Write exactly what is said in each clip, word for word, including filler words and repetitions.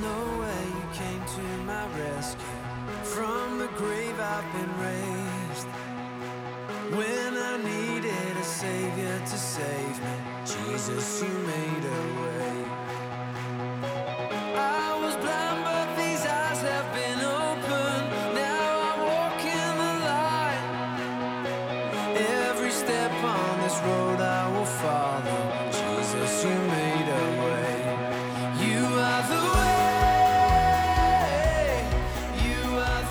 no way you came to my rescue. From the grave I've been raised. When I needed a savior to save me, Jesus, you made a way. I was blind, but these eyes have been open. Now I walk in the light. Every step on this road I will follow. Jesus, you made a way. You are the way. You are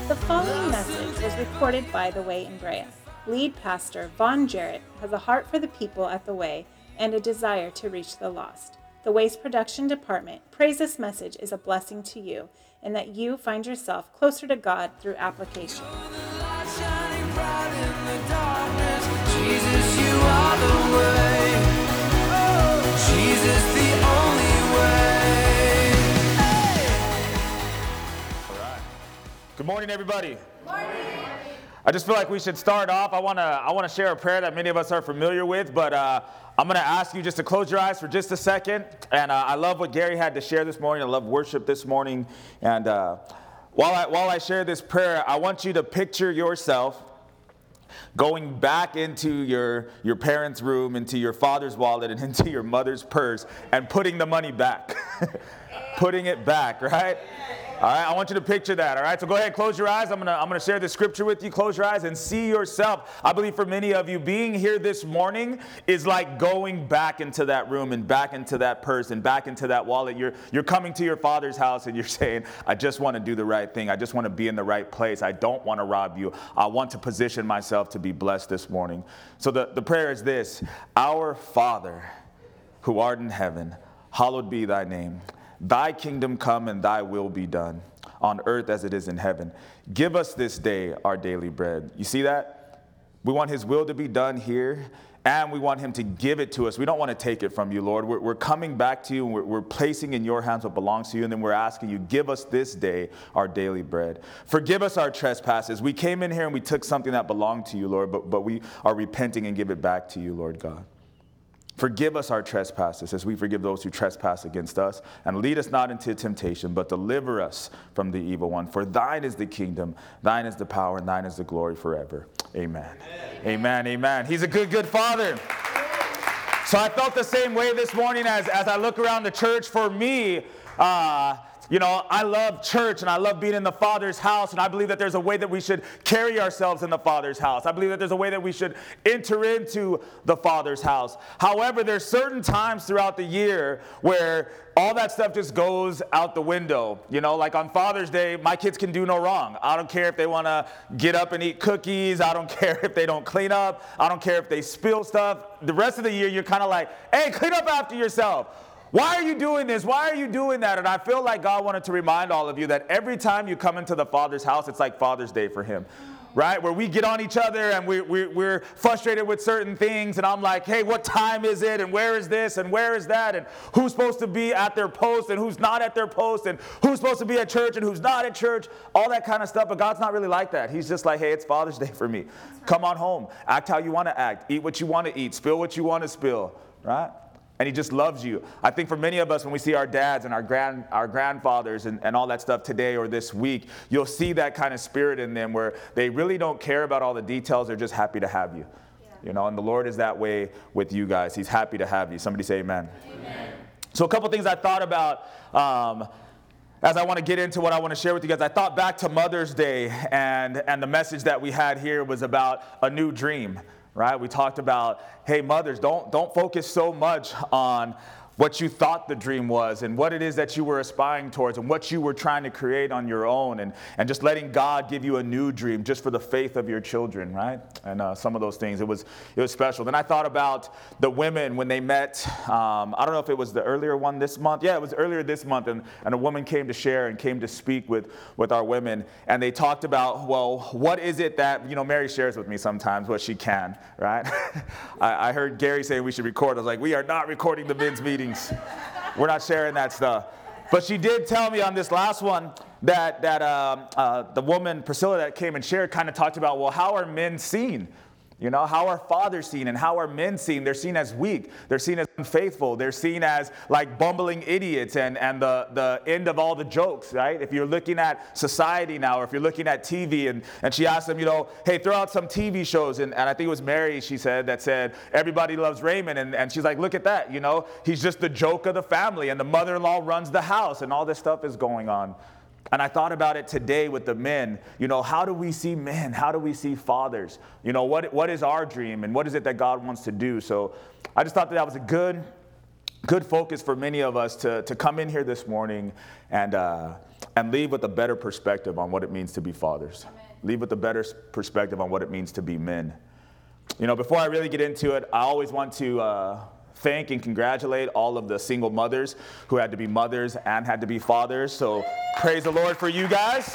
the way. The following message was recorded by The Way in Brea. Lead pastor Von Jarrett has a heart for the people at The Way and a desire to reach the lost. The Way's production department prays this message is a blessing to you and that you find yourself closer to God through application. Jesus, you are the way. Jesus, the only way. All right. Good morning, everybody. Morning. I just feel like we should start off. I want to I want to share a prayer that many of us are familiar with, but uh, I'm going to ask you just to close your eyes for just a second. And uh, I love what Gary had to share this morning. I love worship this morning. And uh, while I while I share this prayer, I want you to picture yourself going back into your, your parents' room, into your father's wallet, and into your mother's purse, and putting the money back. Putting it back, right? All right, I want you to picture that, all right? So go ahead, close your eyes. I'm gonna, I'm gonna share this scripture with you. Close your eyes and see yourself. I believe for many of you, being here this morning is like going back into that room and back into that purse and back into that wallet. You're, you're coming to your father's house and you're saying, I just wanna do the right thing. I just wanna be in the right place. I don't wanna rob you. I want to position myself to be blessed this morning. So the, the prayer is this: Our Father, who art in heaven, hallowed be thy name. Thy kingdom come and thy will be done on earth as it is in heaven. Give us this day our daily bread. You see that? We want his will to be done here, and we want him to give it to us. We don't want to take it from you, Lord. We're, we're coming back to you, and we're, we're placing in your hands what belongs to you, and then we're asking you, give us this day our daily bread. Forgive us our trespasses. We came in here and we took something that belonged to you, Lord, but, but we are repenting and give it back to you, Lord God. Forgive us our trespasses as we forgive those who trespass against us. And lead us not into temptation, but deliver us from the evil one. For thine is the kingdom, thine is the power, and thine is the glory forever. Amen. Amen. Amen. Amen. He's a good, good father. So I felt the same way this morning as, as I look around the church. For me, uh, you know, I love church and I love being in the Father's house, and I believe that there's a way that we should carry ourselves in the Father's house. I believe that there's a way that we should enter into the Father's house. However, there's certain times throughout the year where all that stuff just goes out the window. You know, like on Father's Day, my kids can do no wrong. I don't care if they want to get up and eat cookies. I don't care if they don't clean up. I don't care if they spill stuff. The rest of the year, you're kind of like, hey, clean up after yourself. Why are you doing this? Why are you doing that? And I feel like God wanted to remind all of you that every time you come into the Father's house, it's like Father's Day for him, right? Where we get on each other and we, we, we're frustrated with certain things. And I'm like, hey, what time is it? And where is this? And where is that? And who's supposed to be at their post and who's not at their post? And who's supposed to be at church and who's not at church? All that kind of stuff. But God's not really like that. He's just like, hey, it's Father's Day for me. Come on home. Act how you want to act. Eat what you want to eat. Spill what you want to spill, right? And he just loves you. I think for many of us, when we see our dads and our grand, our grandfathers and, and all that stuff today or this week, you'll see that kind of spirit in them where they really don't care about all the details. They're just happy to have you. Yeah. You know, and the Lord is that way with you guys. He's happy to have you. Somebody say amen. Amen. So a couple things I thought about um, as I want to get into what I want to share with you guys. I thought back to Mother's Day, and, and the message that we had here was about a new dream. Right? We talked about, hey, mothers, don't don't focus so much on what you thought the dream was and what it is that you were aspiring towards and what you were trying to create on your own, and, and just letting God give you a new dream just for the faith of your children, right? And uh, some of those things, it was it was special. Then I thought about the women when they met. Um, I don't know if it was the earlier one this month. Yeah, it was earlier this month, and, and a woman came to share and came to speak with, with our women, and they talked about, well, what is it that, you know, Mary shares with me sometimes what she can, right? I, I heard Gary say we should record. I was like, we are not recording the men's meeting. We're not sharing that stuff. But she did tell me on this last one that that um, uh, the woman, Priscilla, that came and shared kind of talked about, well, how are men seen? You know, how are fathers seen and how are men seen? They're seen as weak. They're seen as unfaithful. They're seen as like bumbling idiots and, and the, the end of all the jokes, right? If you're looking at society now, or if you're looking at T V, and, and she asked them, you know, hey, throw out some T V shows. And, and I think it was Mary, she said, that said, Everybody Loves Raymond. And, and she's like, look at that, you know, he's just the joke of the family. And the mother-in-law runs the house and all this stuff is going on. And I thought about it today with the men. You know, how do we see men? How do we see fathers? You know, what what is our dream and what is it that God wants to do? So I just thought that that was a good, good focus for many of us to, to come in here this morning and uh, and leave with a better perspective on what it means to be fathers. Amen. Leave with a better perspective on what it means to be men. You know, before I really get into it, I always want to uh, thank and congratulate all of the single mothers who had to be mothers and had to be fathers. So praise the Lord for you guys.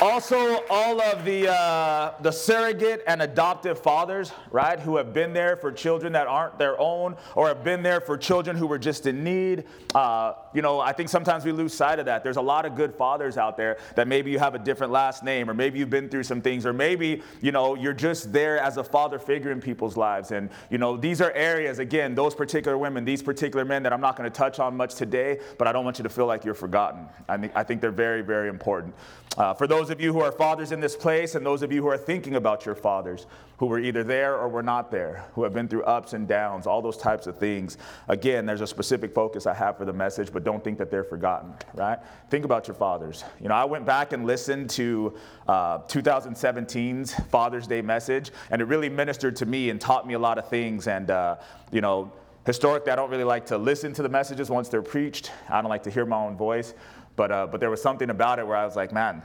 Also, all of the uh, the surrogate and adoptive fathers, right, who have been there for children that aren't their own, or have been there for children who were just in need. Uh, you know, I think sometimes we lose sight of that. There's a lot of good fathers out there that maybe you have a different last name, or maybe you've been through some things, or maybe, you know, you're just there as a father figure in people's lives. And, you know, these are areas, again, those particular women, these particular men that I'm not going to touch on much today, but I don't want you to feel like you're forgotten. I, th- I think they're very, very important. Uh, for those of you who are fathers in this place, and those of you who are thinking about your fathers who were either there or were not there, who have been through ups and downs, all those types of things. Again, there's a specific focus I have for the message, but don't think that they're forgotten, right? Think about your fathers. You know, I went back and listened to uh, twenty seventeen's Father's Day message, and it really ministered to me and taught me a lot of things. And, uh, you know, historically, I don't really like to listen to the messages once they're preached. I don't like to hear my own voice, but uh, but there was something about it where I was like, man,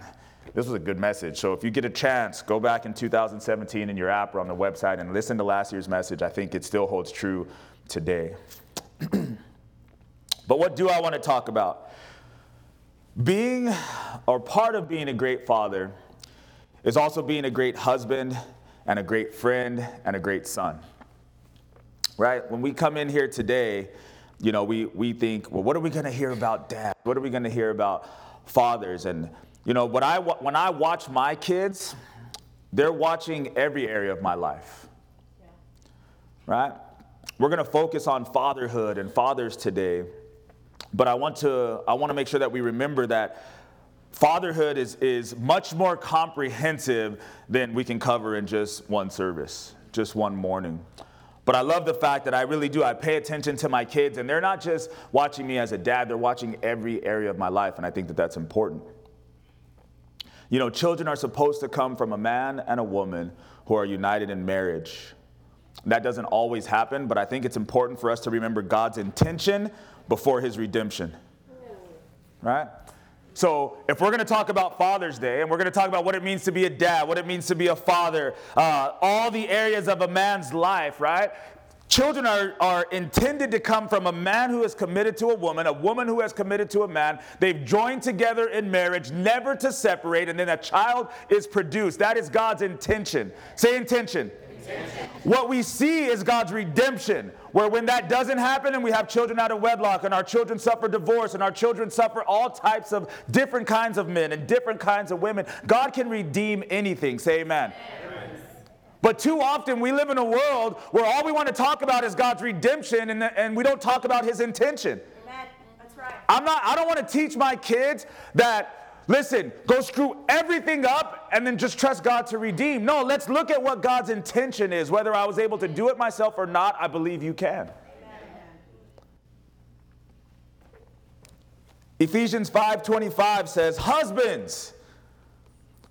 this was a good message. So if you get a chance, go back in two thousand seventeen in your app or on the website and listen to last year's message. I think it still holds true today. But what do I want to talk about? Being, or part of being a great father is also being a great husband and a great friend and a great son. Right? When we come in here today, you know, we, we think, well, what are we going to hear about dad? What are we going to hear about fathers? And you know, when I, when I watch my kids, they're watching every area of my life, yeah. Right? We're going to focus on fatherhood and fathers today, but I want to I want to make sure that we remember that fatherhood is, is much more comprehensive than we can cover in just one service, just one morning. But I love the fact that I really do. I pay attention to my kids, and they're not just watching me as a dad. They're watching every area of my life, and I think that that's important. You know, children are supposed to come from a man and a woman who are united in marriage. That doesn't always happen, but I think it's important for us to remember God's intention before his redemption. Right? So if we're going to talk about Father's Day, and we're going to talk about what it means to be a dad, what it means to be a father, uh, all the areas of a man's life, right? Children are, are intended to come from a man who is committed to a woman, a woman who has committed to a man. They've joined together in marriage, never to separate, and then a child is produced. That is God's intention. Say intention. Intention. What we see is God's redemption, where when that doesn't happen and we have children out of wedlock and our children suffer divorce and our children suffer all types of different kinds of men and different kinds of women, God can redeem anything. Say amen. Amen. But too often we live in a world where all we want to talk about is God's redemption, and, and we don't talk about his intention. Amen. That's right. I'm not, I don't want to teach my kids that, listen, go screw everything up and then just trust God to redeem. No, let's look at what God's intention is. Whether I was able to do it myself or not, I believe you can. Amen. Ephesians five twenty-five says, husbands,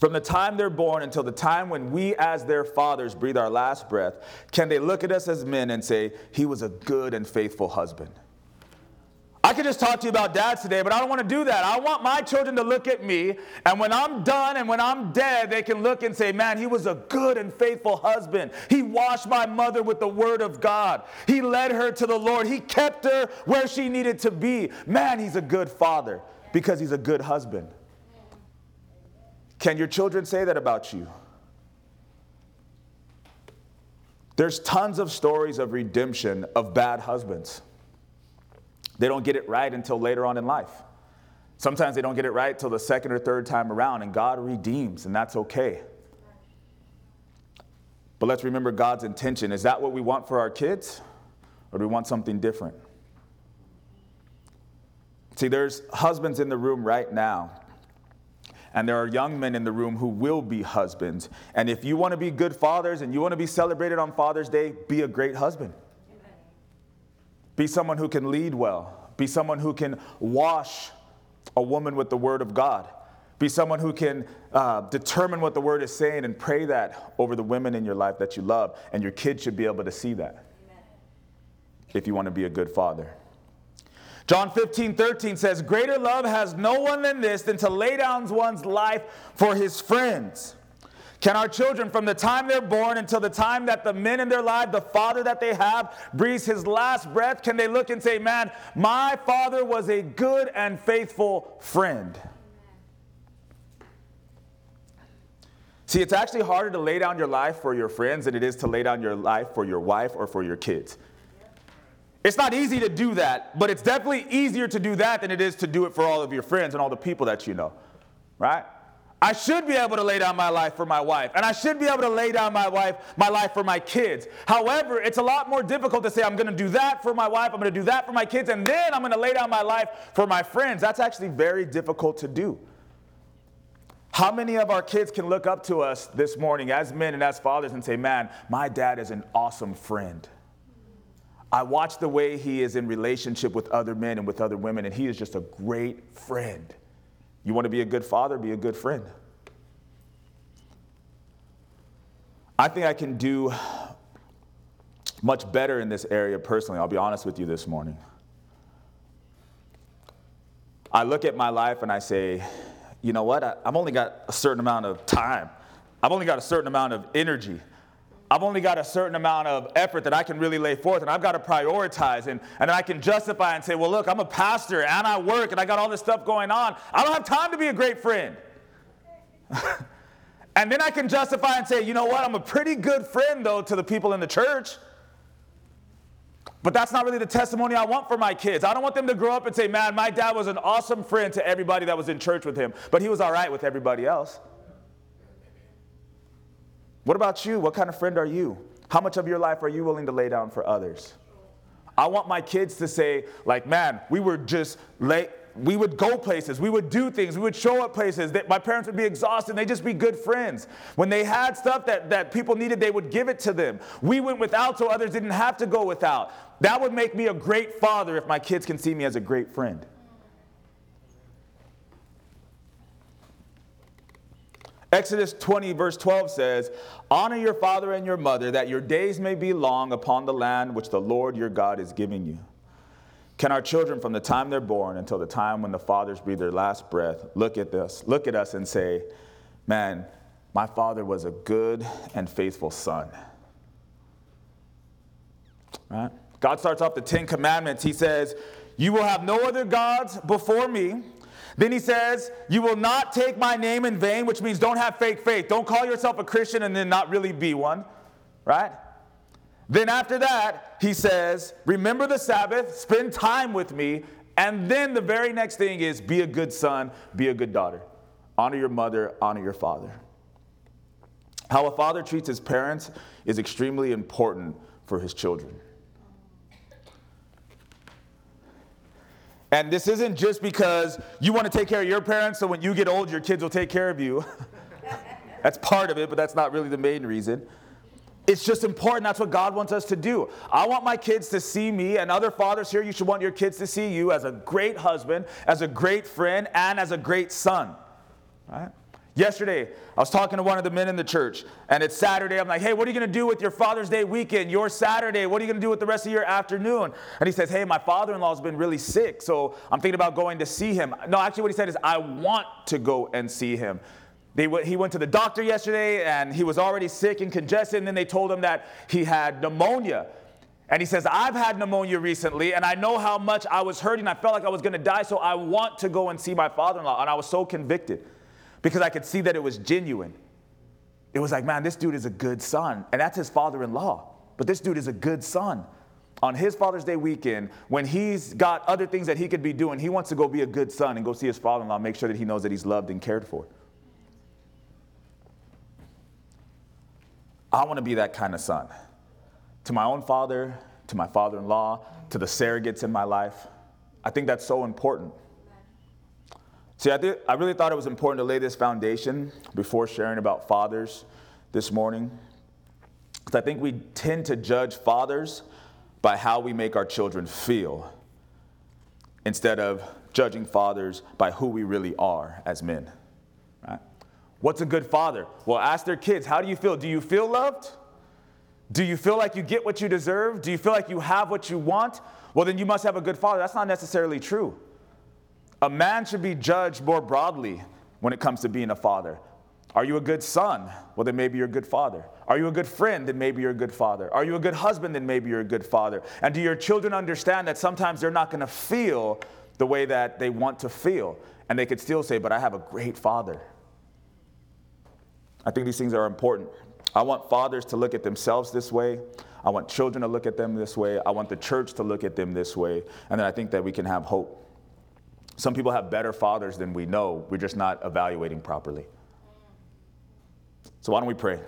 from the time they're born until the time when we as their fathers breathe our last breath, can they look at us as men and say, he was a good and faithful husband. I could just talk to you about dads today, but I don't want to do that. I want my children to look at me, and when I'm done and when I'm dead, they can look and say, man, he was a good and faithful husband. He washed my mother with the word of God. He led her to the Lord. He kept her where she needed to be. Man, he's a good father because he's a good husband. Can your children say that about you? There's tons of stories of redemption of bad husbands. They don't get it right until later on in life. Sometimes they don't get it right till the second or third time around, and God redeems, and that's okay. But let's remember God's intention. Is that what we want for our kids, or do we want something different? See, there's husbands in the room right now, and there are young men in the room who will be husbands. And if you want to be good fathers and you want to be celebrated on Father's Day, be a great husband. Be someone who can lead well. Be someone who can wash a woman with the word of God. Be someone who can uh, determine what the word is saying and pray that over the women in your life that you love. And your kids should be able to see that. Amen. If you want to be a good father. John fifteen thirteen says, greater love has no one than this, than to lay down one's life for his friends. Can our children, from the time they're born until the time that the men in their life, the father that they have, breathes his last breath, can they look and say, man, my father was a good and faithful friend? See, it's actually harder to lay down your life for your friends than it is to lay down your life for your wife or for your kids. It's not easy to do that, but it's definitely easier to do that than it is to do it for all of your friends and all the people that you know, right? I should be able to lay down my life for my wife, and I should be able to lay down my wife, my life for my kids. However, it's a lot more difficult to say, I'm going to do that for my wife, I'm going to do that for my kids, and then I'm going to lay down my life for my friends. That's actually very difficult to do. How many of our kids can look up to us this morning as men and as fathers and say, man, my dad is an awesome friend. I watch the way he is in relationship with other men and with other women, and he is just a great friend. You want to be a good father, be a good friend. I think I can do much better in this area personally. I'll be honest with you this morning. I look at my life and I say, you know what? I, I've only got a certain amount of time. I've only got a certain amount of energy. I've only got a certain amount of effort that I can really lay forth, and I've got to prioritize, and, and I can justify and say, well, look, I'm a pastor, and I work, and I got all this stuff going on. I don't have time to be a great friend. And then I can justify and say, you know what, I'm a pretty good friend, though, to the people in the church. But that's not really the testimony I want for my kids. I don't want them to grow up and say, man, my dad was an awesome friend to everybody that was in church with him, but he was all right with everybody else. What about you? What kind of friend are you? How much of your life are you willing to lay down for others? I want my kids to say, like, man, we were just late. We would go places. We would do things. We would show up places. That my parents would be exhausted. They'd just be good friends. When they had stuff that, that people needed, they would give it to them. We went without so others didn't have to go without. That would make me a great father if my kids can see me as a great friend. Exodus twenty, verse twelve says, honor your father and your mother, that your days may be long upon the land which the Lord your God is giving you. Can our children, from the time they're born until the time when the fathers breathe their last breath, look at this, look at us and say, man, my father was a good and faithful son. Right? God starts off the Ten Commandments. He says, you will have no other gods before me. Then he says, you will not take my name in vain, which means don't have fake faith. Don't call yourself a Christian and then not really be one, right? Then after that, he says, remember the Sabbath, spend time with me. And then the very next thing is be a good son, be a good daughter. Honor your mother, honor your father. How a father treats his parents is extremely important for his children. And this isn't just because you want to take care of your parents, so when you get old, your kids will take care of you. That's part of it, but that's not really the main reason. It's just important. That's what God wants us to do. I want my kids to see me, and other fathers here, you should want your kids to see you as a great husband, as a great friend, and as a great son. Right? Yesterday, I was talking to one of the men in the church, and it's Saturday. I'm like, hey, what are you going to do with your Father's Day weekend, your Saturday? What are you going to do with the rest of your afternoon? And he says, hey, my father-in-law's been really sick, so I'm thinking about going to see him. No, actually what he said is, I want to go and see him. They w- he went to the doctor yesterday, and he was already sick and congested, and then they told him that he had pneumonia. And he says, I've had pneumonia recently, and I know how much I was hurting. I felt like I was going to die, so I want to go and see my father-in-law. And I was so convicted because I could see that it was genuine. It was like, man, this dude is a good son. And that's his father-in-law. But this dude is a good son. On his Father's Day weekend, when he's got other things that he could be doing, he wants to go be a good son and go see his father-in-law, make sure that he knows that he's loved and cared for. I want to be that kind of son. To my own father, to my father-in-law, to the surrogates in my life. I think that's so important. See, I, th- I really thought it was important to lay this foundation before sharing about fathers this morning. Because I think we tend to judge fathers by how we make our children feel instead of judging fathers by who we really are as men. Right? What's a good father? Well, ask their kids, how do you feel? Do you feel loved? Do you feel like you get what you deserve? Do you feel like you have what you want? Well, then you must have a good father. That's not necessarily true. A man should be judged more broadly when it comes to being a father. Are you a good son? Well, then maybe you're a good father. Are you a good friend? Then maybe you're a good father. Are you a good husband? Then maybe you're a good father. And do your children understand that sometimes they're not going to feel the way that they want to feel? And they could still say, but I have a great father. I think these things are important. I want fathers to look at themselves this way. I want children to look at them this way. I want the church to look at them this way. And then I think that we can have hope. Some people have better fathers than we know. We're just not evaluating properly. So why don't we pray?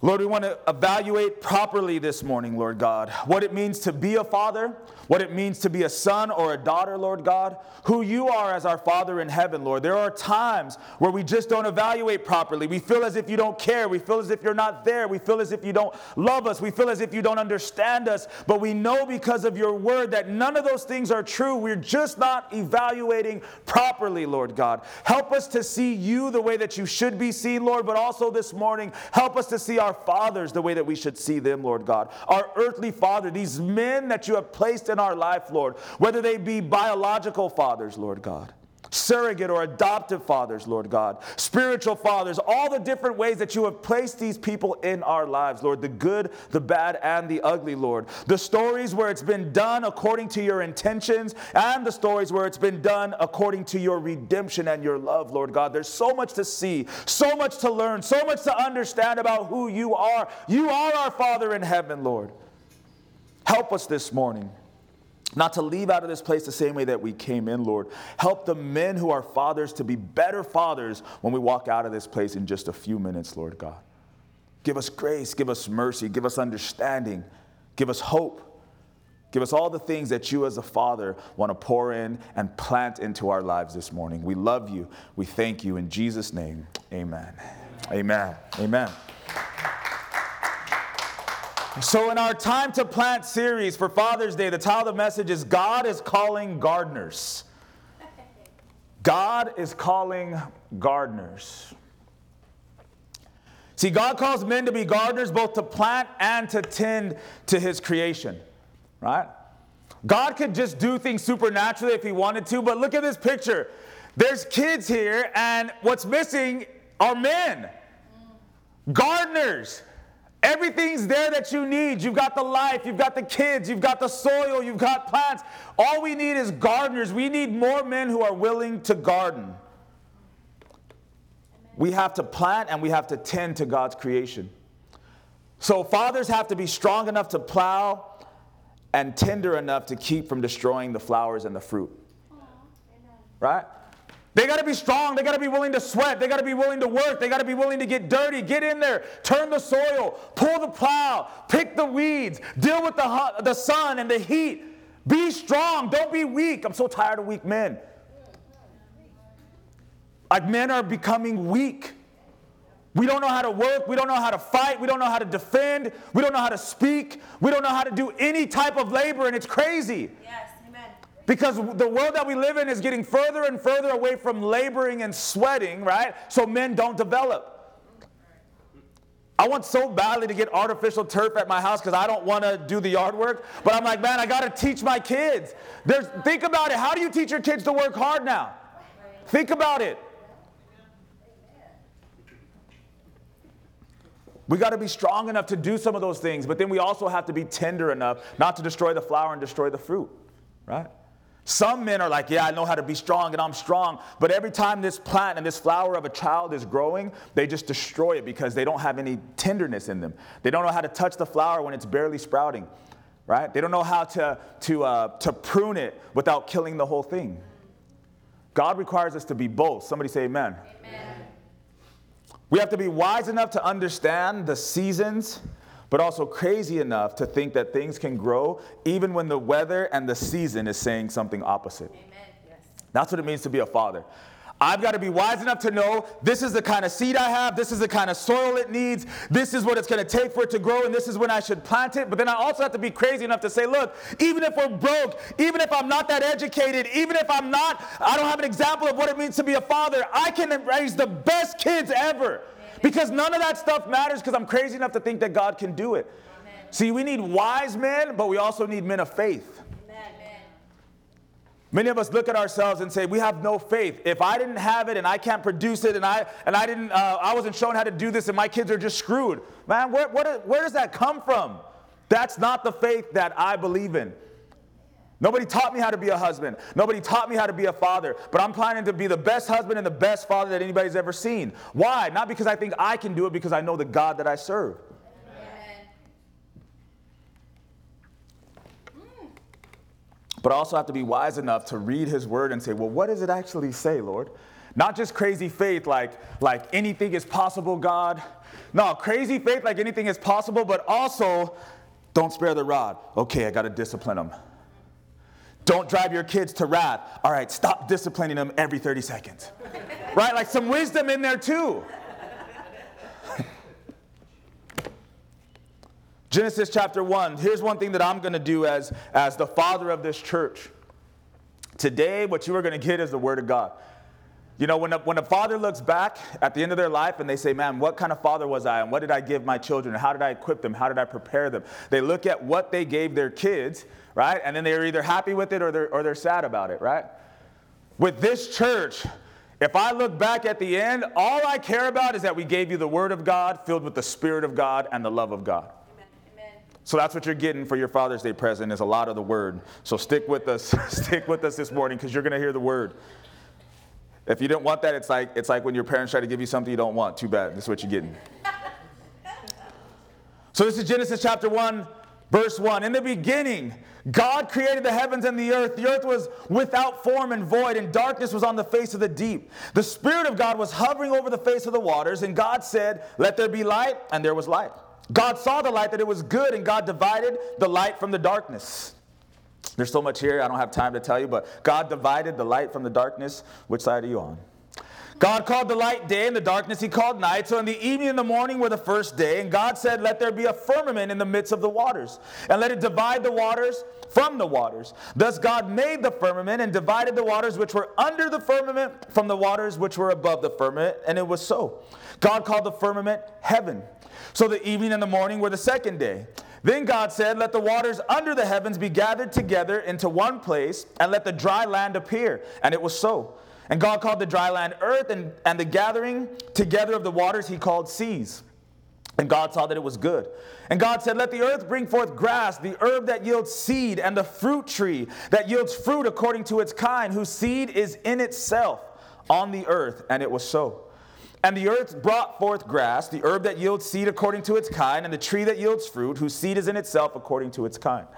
Lord, we want to evaluate properly this morning, Lord God, what it means to be a father, what it means to be a son or a daughter, Lord God, who you are as our Father in heaven, Lord. There are times where we just don't evaluate properly. We feel as if you don't care. We feel as if you're not there. We feel as if you don't love us. We feel as if you don't understand us. But we know because of your word that none of those things are true. We're just not evaluating properly, Lord God. Help us to see you the way that you should be seen, Lord, but also this morning, help us to see our Our fathers the way that we should see them, Lord God. Our earthly father, these men that you have placed in our life, Lord, whether they be biological fathers, Lord God, surrogate or adoptive fathers, Lord God, spiritual fathers, all the different ways that you have placed these people in our lives, Lord, the good, the bad, and the ugly, Lord. The stories where it's been done according to your intentions and the stories where it's been done according to your redemption and your love, Lord God. There's so much to see, so much to learn, so much to understand about who you are. You are our Father in heaven, Lord. Help us this morning not to leave out of this place the same way that we came in, Lord. Help the men who are fathers to be better fathers when we walk out of this place in just a few minutes, Lord God. Give us grace. Give us mercy. Give us understanding. Give us hope. Give us all the things that you as a father want to pour in and plant into our lives this morning. We love you. We thank you. In Jesus' name, amen. Amen. Amen. So in our Time to Plant series for Father's Day, the title of the message is God is Calling Gardeners. God is calling gardeners. See, God calls men to be gardeners both to plant and to tend to his creation, right? God could just do things supernaturally if he wanted to, but look at this picture. There's kids here, and what's missing are men. Gardeners. Everything's there that you need. You've got the life, you've got the kids, you've got the soil, you've got plants. All we need is gardeners. We need more men who are willing to garden. Amen. We have to plant and we have to tend to God's creation. So fathers have to be strong enough to plow and tender enough to keep from destroying the flowers and the fruit. Aww. Right? They got to be strong. They got to be willing to sweat. They got to be willing to work. They got to be willing to get dirty. Get in there. Turn the soil. Pull the plow. Pick the weeds. Deal with the hot, the sun and the heat. Be strong. Don't be weak. I'm so tired of weak men. Like men are becoming weak. We don't know how to work. We don't know how to fight. We don't know how to defend. We don't know how to speak. We don't know how to do any type of labor, and it's crazy. Yes. Because the world that we live in is getting further and further away from laboring and sweating, right? So men don't develop. I want so badly to get artificial turf at my house because I don't want to do the yard work. But I'm like, man, I got to teach my kids. There's, think about it. How do you teach your kids to work hard now? Think about it. We got to be strong enough to do some of those things, but then we also have to be tender enough not to destroy the flower and destroy the fruit, right? Some men are like, yeah, I know how to be strong and I'm strong, but every time this plant and this flower of a child is growing, they just destroy it because they don't have any tenderness in them. They don't know how to touch the flower when it's barely sprouting, right? They don't know how to, to, uh, to prune it without killing the whole thing. God requires us to be both. Somebody say amen. Amen. We have to be wise enough to understand the seasons, but also crazy enough to think that things can grow even when the weather and the season is saying something opposite. Amen. Yes. That's what it means to be a father. I've got to be wise enough to know this is the kind of seed I have, this is the kind of soil it needs, this is what it's going to take for it to grow, and this is when I should plant it. But then I also have to be crazy enough to say, look, even if we're broke, even if I'm not that educated, even if I'm not, I don't have an example of what it means to be a father, I can raise the best kids ever. Amen. Because none of that stuff matters because I'm crazy enough to think that God can do it. Amen. See, we need wise men, but we also need men of faith. Many of us look at ourselves and say, we have no faith. If I didn't have it and I can't produce it and I and I didn't, uh, I wasn't shown how to do this and my kids are just screwed. Man, where, where, where does that come from? That's not the faith that I believe in. Nobody taught me how to be a husband. Nobody taught me how to be a father. But I'm planning to be the best husband and the best father that anybody's ever seen. Why? Not because I think I can do it, because I know the God that I serve. But I also have to be wise enough to read his word and say, well, what does it actually say, Lord? Not just crazy faith like, like anything is possible, God. No, crazy faith like anything is possible, but also don't spare the rod. Okay, I got to discipline them. Don't drive your kids to wrath. All right, stop disciplining them every thirty seconds. Right? Like some wisdom in there too. Genesis chapter one, here's one thing that I'm going to do as, as the father of this church. Today, what you are going to get is the word of God. You know, when a, when a father looks back at the end of their life and they say, man, what kind of father was I? And what did I give my children? How did I equip them? How did I prepare them? They look at what they gave their kids, right? And then they're either happy with it or they're, or they're sad about it, right? With this church, if I look back at the end, all I care about is that we gave you the word of God filled with the Spirit of God and the love of God. So that's what you're getting for your Father's Day present is a lot of the word. So stick with us. Stick with us this morning because you're going to hear the word. If you didn't want that, it's like it's like when your parents try to give you something you don't want. Too bad. This is what you're getting. So this is Genesis chapter one, verse one. In the beginning, God created the heavens and the earth. The earth was without form and void, and darkness was on the face of the deep. The Spirit of God was hovering over the face of the waters, and God said, "Let there be light," and there was light. God saw the light that it was good, and God divided the light from the darkness. There's so much here, I don't have time to tell you, but God divided the light from the darkness. Which side are you on? God called the light day, and the darkness he called night. So in the evening and the morning were the first day, and God said, let there be a firmament in the midst of the waters, and let it divide the waters from the waters. Thus God made the firmament and divided the waters which were under the firmament from the waters which were above the firmament, and it was so. God called the firmament heaven. So the evening and the morning were the second day. Then God said, let the waters under the heavens be gathered together into one place, and let the dry land appear. And it was so. And God called the dry land earth, and, and the gathering together of the waters he called seas. And God saw that it was good. And God said, let the earth bring forth grass, the herb that yields seed, and the fruit tree that yields fruit according to its kind, whose seed is in itself on the earth. And it was so. And the earth brought forth grass, the herb that yields seed according to its kind, and the tree that yields fruit, whose seed is in itself according to its kind.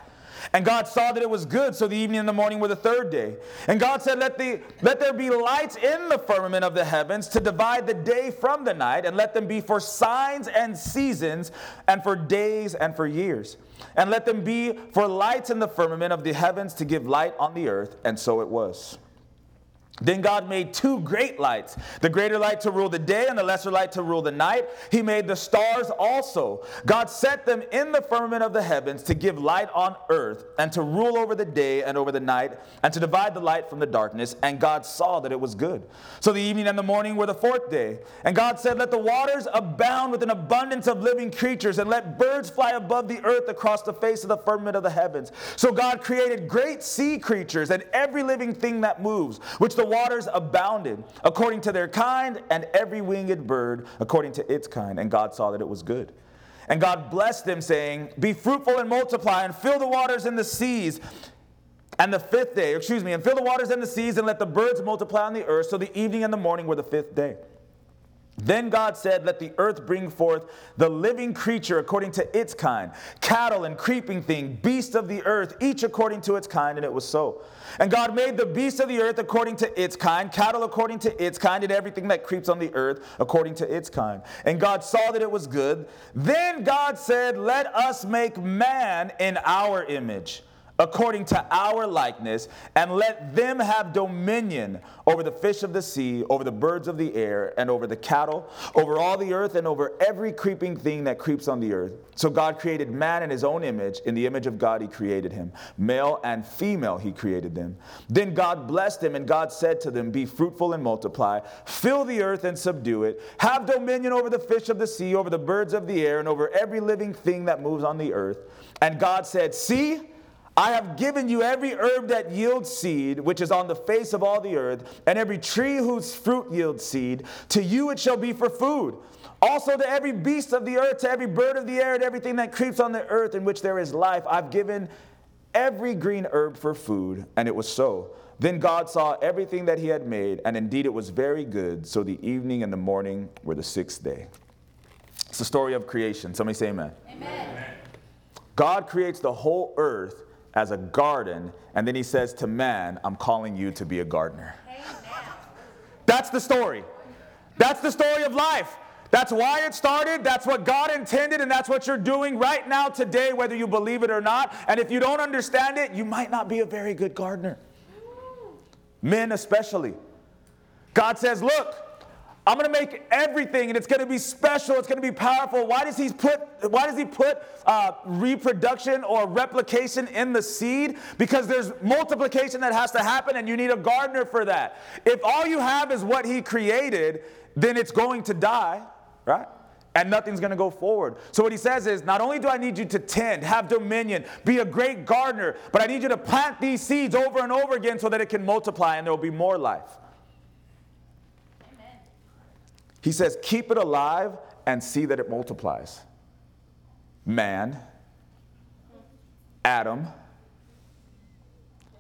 And God saw that it was good, so the evening and the morning were the third day. And God said, let, the, let there be lights in the firmament of the heavens to divide the day from the night, and let them be for signs and seasons, and for days and for years. And let them be for lights in the firmament of the heavens to give light on the earth. And so it was. Then God made two great lights, the greater light to rule the day and the lesser light to rule the night. He made the stars also. God set them in the firmament of the heavens to give light on earth and to rule over the day and over the night and to divide the light from the darkness. And God saw that it was good. So the evening and the morning were the fourth day. And God said, let the waters abound with an abundance of living creatures and let birds fly above the earth across the face of the firmament of the heavens. So God created great sea creatures and every living thing that moves, which the waters abounded according to their kind, and every winged bird according to its kind. And God saw that it was good. And God blessed them, saying, be fruitful and multiply, and fill the waters and the seas. And the fifth day, excuse me, and fill the waters and the seas, and let the birds multiply on the earth. So the evening and the morning were the fifth day. Then God said, let the earth bring forth the living creature according to its kind, cattle and creeping thing, beasts of the earth, each according to its kind, and it was so. And God made the beasts of the earth according to its kind, cattle according to its kind, and everything that creeps on the earth according to its kind. And God saw that it was good. Then God said, let us make man in our image, according to our likeness, and let them have dominion over the fish of the sea, over the birds of the air, and over the cattle, over all the earth, and over every creeping thing that creeps on the earth. So God created man in his own image. In the image of God he created him. Male and female he created them. Then God blessed them, and God said to them, be fruitful and multiply, fill the earth and subdue it, have dominion over the fish of the sea, over the birds of the air, and over every living thing that moves on the earth. And God said, see, I have given you every herb that yields seed, which is on the face of all the earth, and every tree whose fruit yields seed. To you it shall be for food. Also to every beast of the earth, to every bird of the air, and everything that creeps on the earth in which there is life, I've given every green herb for food. And it was so. Then God saw everything that he had made, and indeed it was very good. So the evening and the morning were the sixth day. It's the story of creation. Somebody say amen. Amen. God creates the whole earth as a garden, and then he says to man, I'm calling you to be a gardener. That's the story. That's the story of life. That's why it started. That's what God intended, and that's what you're doing right now today, whether you believe it or not. And if you don't understand it, you might not be a very good gardener. Men especially. God says, look, I'm going to make everything, and it's going to be special. It's going to be powerful. Why does he put, why does he put uh, reproduction or replication in the seed? Because there's multiplication that has to happen, and you need a gardener for that. If all you have is what he created, then it's going to die, right? And nothing's going to go forward. So what he says is, not only do I need you to tend, have dominion, be a great gardener, but I need you to plant these seeds over and over again so that it can multiply and there will be more life. He says, keep it alive and see that it multiplies. Man, Adam,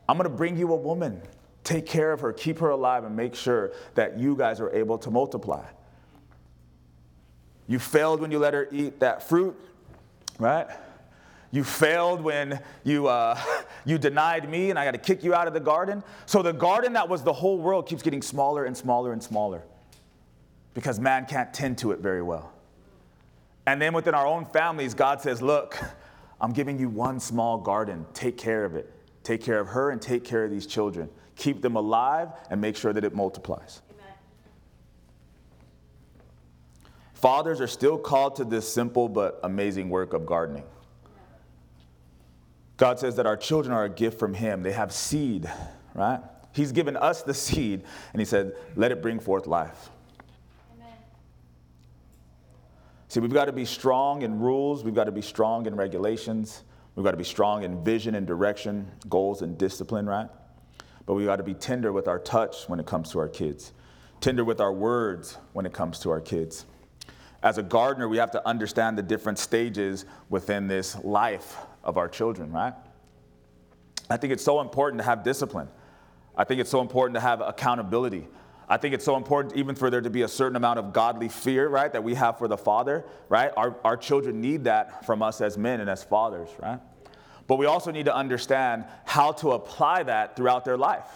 I'm going to bring you a woman. Take care of her, keep her alive, and make sure that you guys are able to multiply. You failed when you let her eat that fruit, right? You failed when you uh, you denied me, and I got to kick you out of the garden. So the garden that was the whole world keeps getting smaller and smaller and smaller, because man can't tend to it very well. And then within our own families, God says, look, I'm giving you one small garden. Take care of it. Take care of her and take care of these children. Keep them alive and make sure that it multiplies. Amen. Fathers are still called to this simple but amazing work of gardening. God says that our children are a gift from him. They have seed, right? He's given us the seed, and he said, let it bring forth life. See, we've got to be strong in rules. We've got to be strong in regulations. We've got to be strong in vision and direction, goals and discipline, right? But we've got to be tender with our touch when it comes to our kids, tender with our words when it comes to our kids. As a gardener, we have to understand the different stages within this life of our children, right? I think it's so important to have discipline. I think it's so important to have accountability. I think it's so important even for there to be a certain amount of godly fear, right, that we have for the father, right? Our, our children need that from us as men and as fathers, right? But we also need to understand how to apply that throughout their life,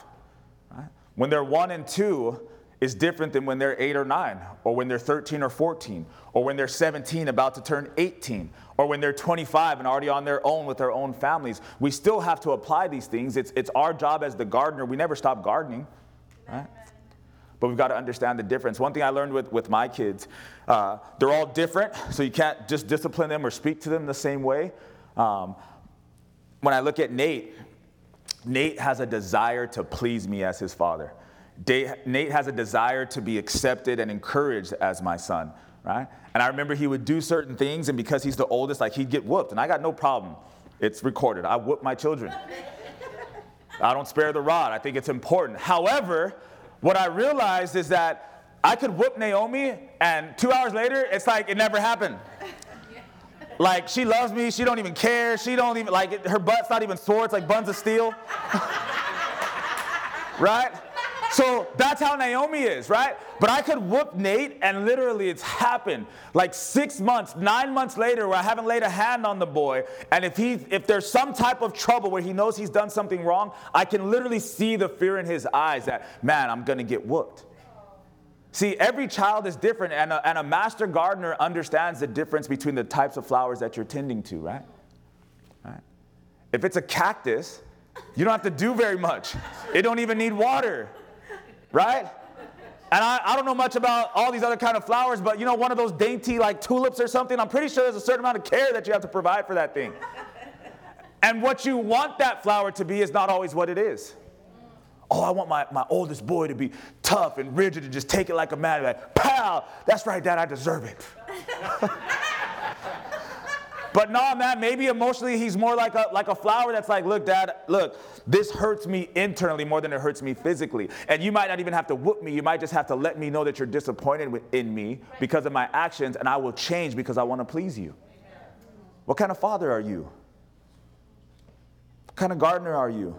right? When they're one and two is different than when they're eight or nine, or when they're thirteen or fourteen, or when they're seventeen about to turn eighteen, or when they're twenty-five and already on their own with their own families. We still have to apply these things. It's, it's our job as the gardener. We never stop gardening. right? But we've got to understand the difference. One thing I learned with, with my kids, uh, they're all different, so you can't just discipline them or speak to them the same way. Um, when I look at Nate, Nate has a desire to please me as his father. De- Nate has a desire to be accepted and encouraged as my son, right? And I remember he would do certain things, and because he's the oldest, like he'd get whooped, and I got no problem. It's recorded. I whoop my children. I don't spare the rod. I think it's important. However, what I realized is that I could whoop Naomi, and two hours later, it's like it never happened. Like, she loves me. She don't even care. She don't even, like, it, her butt's not even sore. It's like buns of steel. Right? So that's how Naomi is, right? But I could whoop Nate, and literally it's happened. Like six months, nine months later, where I haven't laid a hand on the boy, and if he, if there's some type of trouble where he knows he's done something wrong, I can literally see the fear in his eyes that, man, I'm going to get whooped. See, every child is different, and a, and a master gardener understands the difference between the types of flowers that you're tending to, right? Right? If it's a cactus, you don't have to do very much. It don't even need water. Right? And I, I don't know much about all these other kind of flowers, but you know, one of those dainty like tulips or something, I'm pretty sure there's a certain amount of care that you have to provide for that thing. And what you want that flower to be is not always what it is. Oh, I want my, my oldest boy to be tough and rigid and just take it like a man. Like, pow, that's right, Dad, I deserve it. But nah, man, maybe emotionally he's more like a like a flower that's like, look, Dad, look, this hurts me internally more than it hurts me physically. And you might not even have to whoop me. You might just have to let me know that you're disappointed in me because of my actions, and I will change because I want to please you. What kind of father are you? What kind of gardener are you?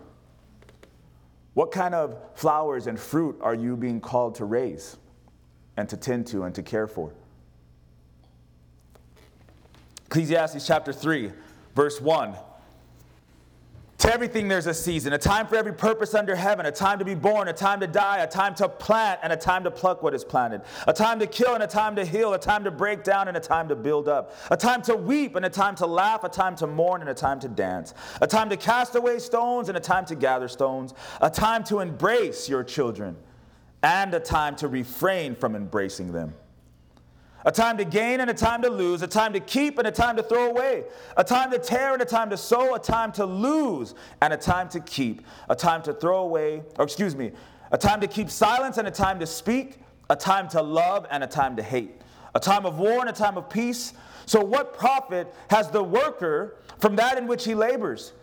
What kind of flowers and fruit are you being called to raise and to tend to and to care for? Ecclesiastes chapter three, verse one. To everything there's a season, a time for every purpose under heaven, a time to be born, a time to die, a time to plant, and a time to pluck what is planted, a time to kill and a time to heal, a time to break down and a time to build up, a time to weep and a time to laugh, a time to mourn and a time to dance, a time to cast away stones and a time to gather stones, a time to embrace your children and a time to refrain from embracing them. A time to gain and a time to lose, a time to keep and a time to throw away, a time to tear and a time to sow, a time to lose and a time to keep, a time to throw away, or excuse me, a time to keep silence and a time to speak, a time to love and a time to hate, a time of war and a time of peace. So what profit has the worker from that in which he labors?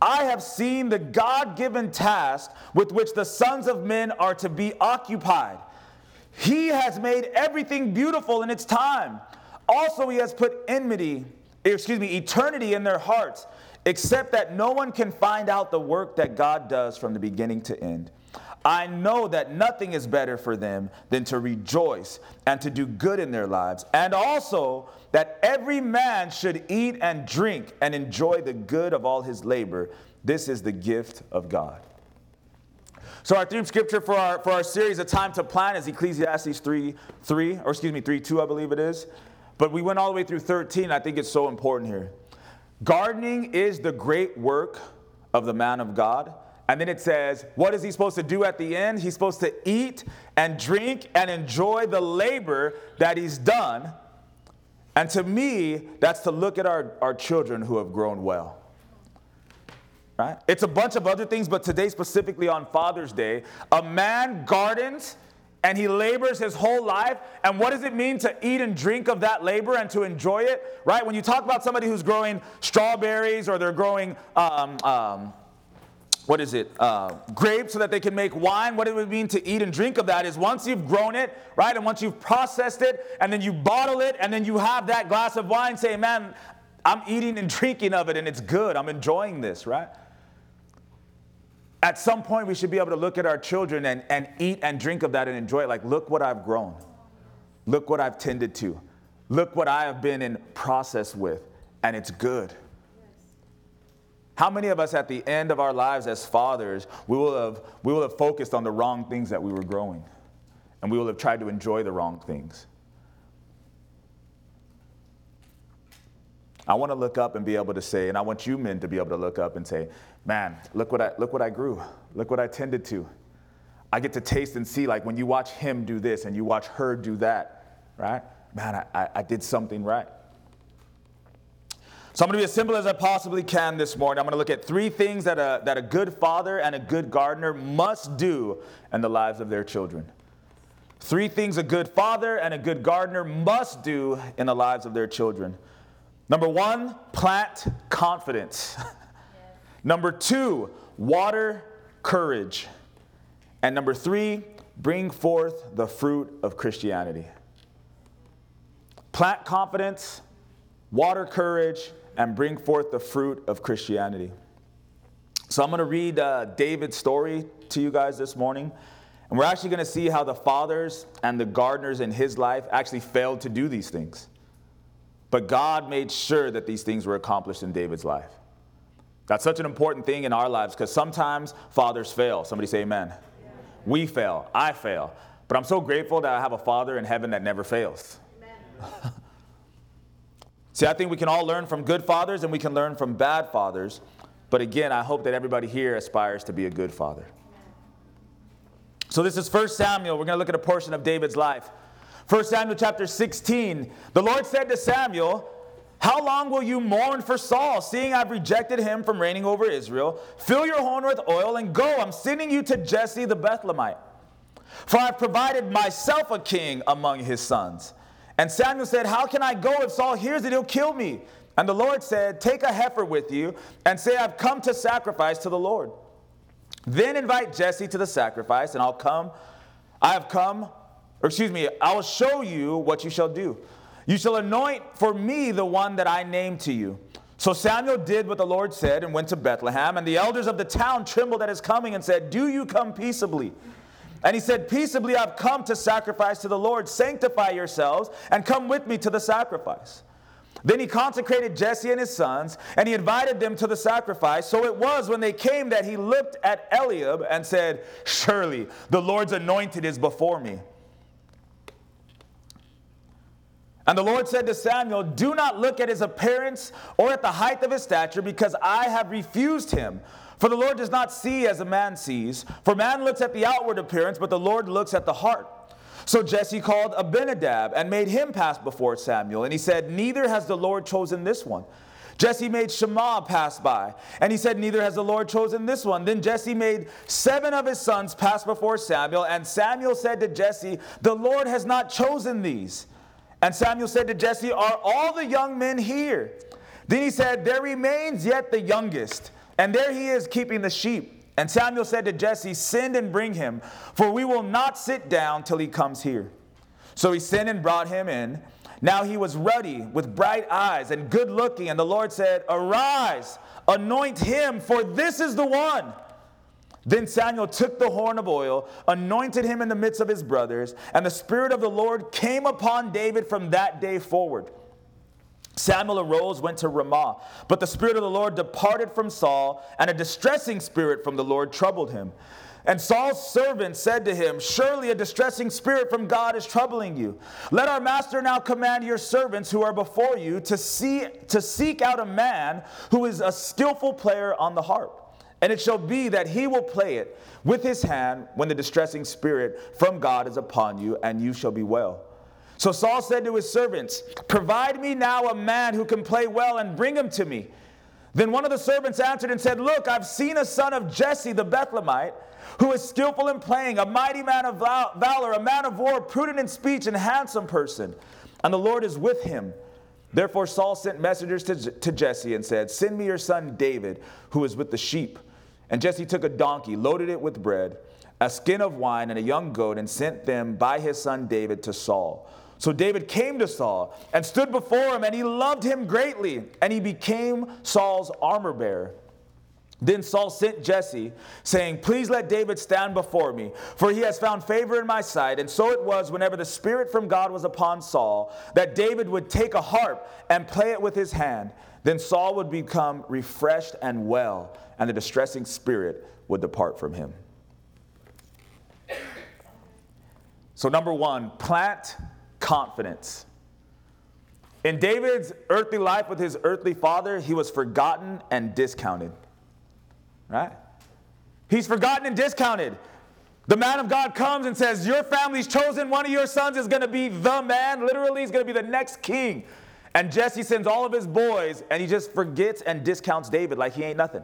I have seen the God-given task with which the sons of men are to be occupied. He has made everything beautiful in its time. Also, he has put enmity, excuse me, eternity in their hearts, except that no one can find out the work that God does from the beginning to end. I know that nothing is better for them than to rejoice and to do good in their lives, and also that every man should eat and drink and enjoy the good of all his labor. This is the gift of God. So our theme scripture for our for our series, A Time to Plant, is Ecclesiastes three three, or excuse me, three two, I believe it is. But we went all the way through thirteen, and I think it's so important here. Gardening is the great work of the man of God. And then it says, what is he supposed to do at the end? He's supposed to eat and drink and enjoy the labor that he's done. And to me, that's to look at our, our children who have grown well. Right? It's a bunch of other things, but today specifically on Father's Day, a man gardens and he labors his whole life. And what does it mean to eat and drink of that labor and to enjoy it? Right? When you talk about somebody who's growing strawberries or they're growing, um, um, what is it, uh, grapes so that they can make wine, what it would mean to eat and drink of that is once you've grown it, right, and once you've processed it, and then you bottle it, and then you have that glass of wine saying, man, I'm eating and drinking of it, and it's good. I'm enjoying this, right? At some point, we should be able to look at our children and, and eat and drink of that and enjoy it. Like, look what I've grown. Look what I've tended to. Look what I have been in process with, and it's good. How many of us at the end of our lives as fathers, we will have, we will have focused on the wrong things that we were growing, and we will have tried to enjoy the wrong things? I want to look up and be able to say, and I want you men to be able to look up and say, man, look what I look what I grew. Look what I tended to. I get to taste and see, like when you watch him do this and you watch her do that, right? Man, I, I did something right. So I'm going to be as simple as I possibly can this morning. I'm going to look at three things that a, that a good father and a good gardener must do in the lives of their children. Three things a good father and a good gardener must do in the lives of their children. Number one, plant confidence. Yes. Number two, water courage. And number three, bring forth the fruit of Christianity. Plant confidence, water courage, and bring forth the fruit of Christianity. So I'm going to read uh, David's story to you guys this morning. And we're actually going to see how the fathers and the gardeners in his life actually failed to do these things. But God made sure that these things were accomplished in David's life. That's such an important thing in our lives, because sometimes fathers fail. Somebody say amen. Yeah. We fail. I fail. But I'm so grateful that I have a father in heaven that never fails. Amen. See, I think we can all learn from good fathers and we can learn from bad fathers. But again, I hope that everybody here aspires to be a good father. So this is First Samuel. We're going to look at a portion of David's life. First Samuel chapter sixteen. The Lord said to Samuel, "How long will you mourn for Saul, seeing I've rejected him from reigning over Israel? Fill your horn with oil and go. I'm sending you to Jesse the Bethlehemite. For I've provided myself a king among his sons." And Samuel said, "How can I go? If Saul hears it, he'll kill me." And the Lord said, "Take a heifer with you and say, I've come to sacrifice to the Lord. Then invite Jesse to the sacrifice, and I'll come. I have come, or excuse me, I will show you what you shall do. You shall anoint for me the one that I name to you." So Samuel did what the Lord said and went to Bethlehem. And the elders of the town trembled at his coming and said, "Do you come peaceably?" And he said, "Peaceably, I've come to sacrifice to the Lord. Sanctify yourselves and come with me to the sacrifice." Then he consecrated Jesse and his sons, and he invited them to the sacrifice. So it was when they came that he looked at Eliab and said, "Surely the Lord's anointed is before me." And the Lord said to Samuel, "Do not look at his appearance or at the height of his stature, because I have refused him. For the Lord does not see as a man sees. For man looks at the outward appearance, but the Lord looks at the heart." So Jesse called Abinadab and made him pass before Samuel. And he said, "Neither has the Lord chosen this one." Jesse made Shammah pass by, and he said, "Neither has the Lord chosen this one." Then Jesse made seven of his sons pass before Samuel. And Samuel said to Jesse, "The Lord has not chosen these." And Samuel said to Jesse, "Are all the young men here?" Then he said, "There remains yet the youngest, and there he is keeping the sheep." And Samuel said to Jesse, "Send and bring him, for we will not sit down till he comes here." So he sent and brought him in. Now he was ruddy, with bright eyes and good looking. And the Lord said, "Arise, anoint him, for this is the one." Then Samuel took the horn of oil, anointed him in the midst of his brothers, and the Spirit of the Lord came upon David from that day forward. Samuel arose, went to Ramah, but the Spirit of the Lord departed from Saul, and a distressing spirit from the Lord troubled him. And Saul's servant said to him, "Surely a distressing spirit from God is troubling you. Let our master now command your servants who are before you to see, to seek out a man who is a skillful player on the harp. And it shall be that he will play it with his hand when the distressing spirit from God is upon you, and you shall be well." So Saul said to his servants, "Provide me now a man who can play well, and bring him to me." Then one of the servants answered and said, "Look, I've seen a son of Jesse the Bethlehemite, who is skillful in playing, a mighty man of valor, a man of war, prudent in speech, and handsome person. And the Lord is with him." Therefore Saul sent messengers to, to Jesse and said, "Send me your son David, who is with the sheep." And Jesse took a donkey, loaded it with bread, a skin of wine, and a young goat, and sent them by his son David to Saul. So David came to Saul and stood before him, and he loved him greatly, and he became Saul's armor bearer. Then Saul sent Jesse, saying, "Please let David stand before me, for he has found favor in my sight." And so it was, whenever the Spirit from God was upon Saul, that David would take a harp and play it with his hand. Then Saul would become refreshed and well, and the distressing spirit would depart from him. So number one, plant confidence. In David's earthly life with his earthly father, he was forgotten and discounted. Right? He's forgotten and discounted. The man of God comes and says, your family's chosen. One of your sons is going to be the man. Literally, he's going to be the next king. And Jesse sends all of his boys, and he just forgets and discounts David like he ain't nothing.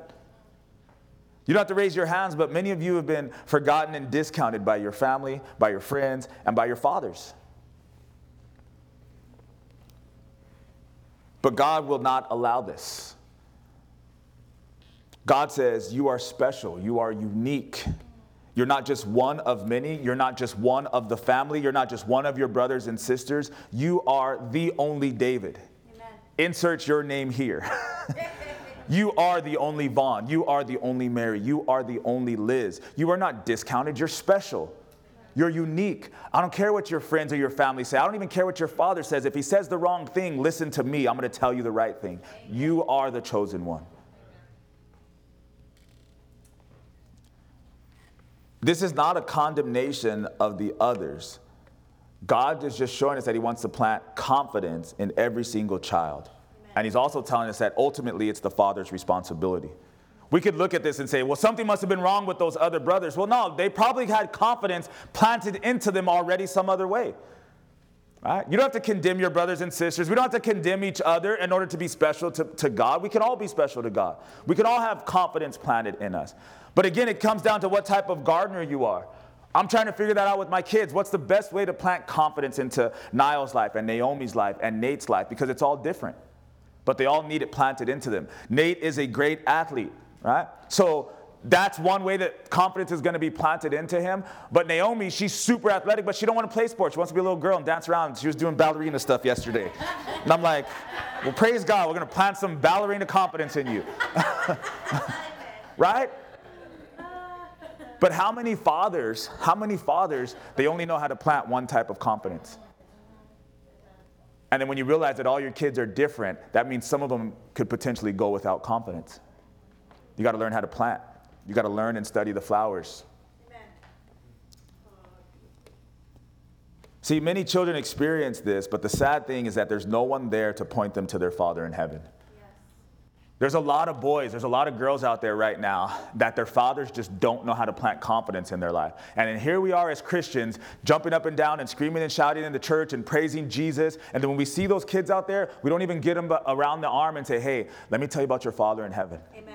You don't have to raise your hands, but many of you have been forgotten and discounted by your family, by your friends, and by your fathers. But God will not allow this. God says, you are special. You are unique. You're not just one of many. You're not just one of the family. You're not just one of your brothers and sisters. You are the only David. Amen. Insert your name here. You are the only Vaughn. You are the only Mary. You are the only Liz. You are not discounted. You're special. You're unique. I don't care what your friends or your family say. I don't even care what your father says. If he says the wrong thing, listen to me. I'm going to tell you the right thing. You are the chosen one. This is not a condemnation of the others. God is just showing us that he wants to plant confidence in every single child. Amen. And he's also telling us that ultimately it's the father's responsibility. We could look at this and say, well, something must have been wrong with those other brothers. Well, no, they probably had confidence planted into them already some other way. Right? You don't have to condemn your brothers and sisters. We don't have to condemn each other in order to be special to, to God. We can all be special to God. We can all have confidence planted in us. But again, it comes down to what type of gardener you are. I'm trying to figure that out with my kids. What's the best way to plant confidence into Niall's life and Naomi's life and Nate's life? Because it's all different, but they all need it planted into them. Nate is a great athlete, right? So that's one way that confidence is going to be planted into him. But Naomi, she's super athletic, but she don't want to play sports. She wants to be a little girl and dance around. She was doing ballerina stuff yesterday. And I'm like, well, praise God. We're going to plant some ballerina confidence in you. Right? But how many fathers, how many fathers, they only know how to plant one type of confidence. And then when you realize that all your kids are different, that means some of them could potentially go without confidence. You got to learn how to plant. You got to learn and study the flowers. Amen. See, many children experience this, but the sad thing is that there's no one there to point them to their Father in heaven. There's a lot of boys, there's a lot of girls out there right now that their fathers just don't know how to plant confidence in their life. And then here we are as Christians jumping up and down and screaming and shouting in the church and praising Jesus. And then when we see those kids out there, we don't even get them around the arm and say, hey, let me tell you about your Father in heaven. Amen.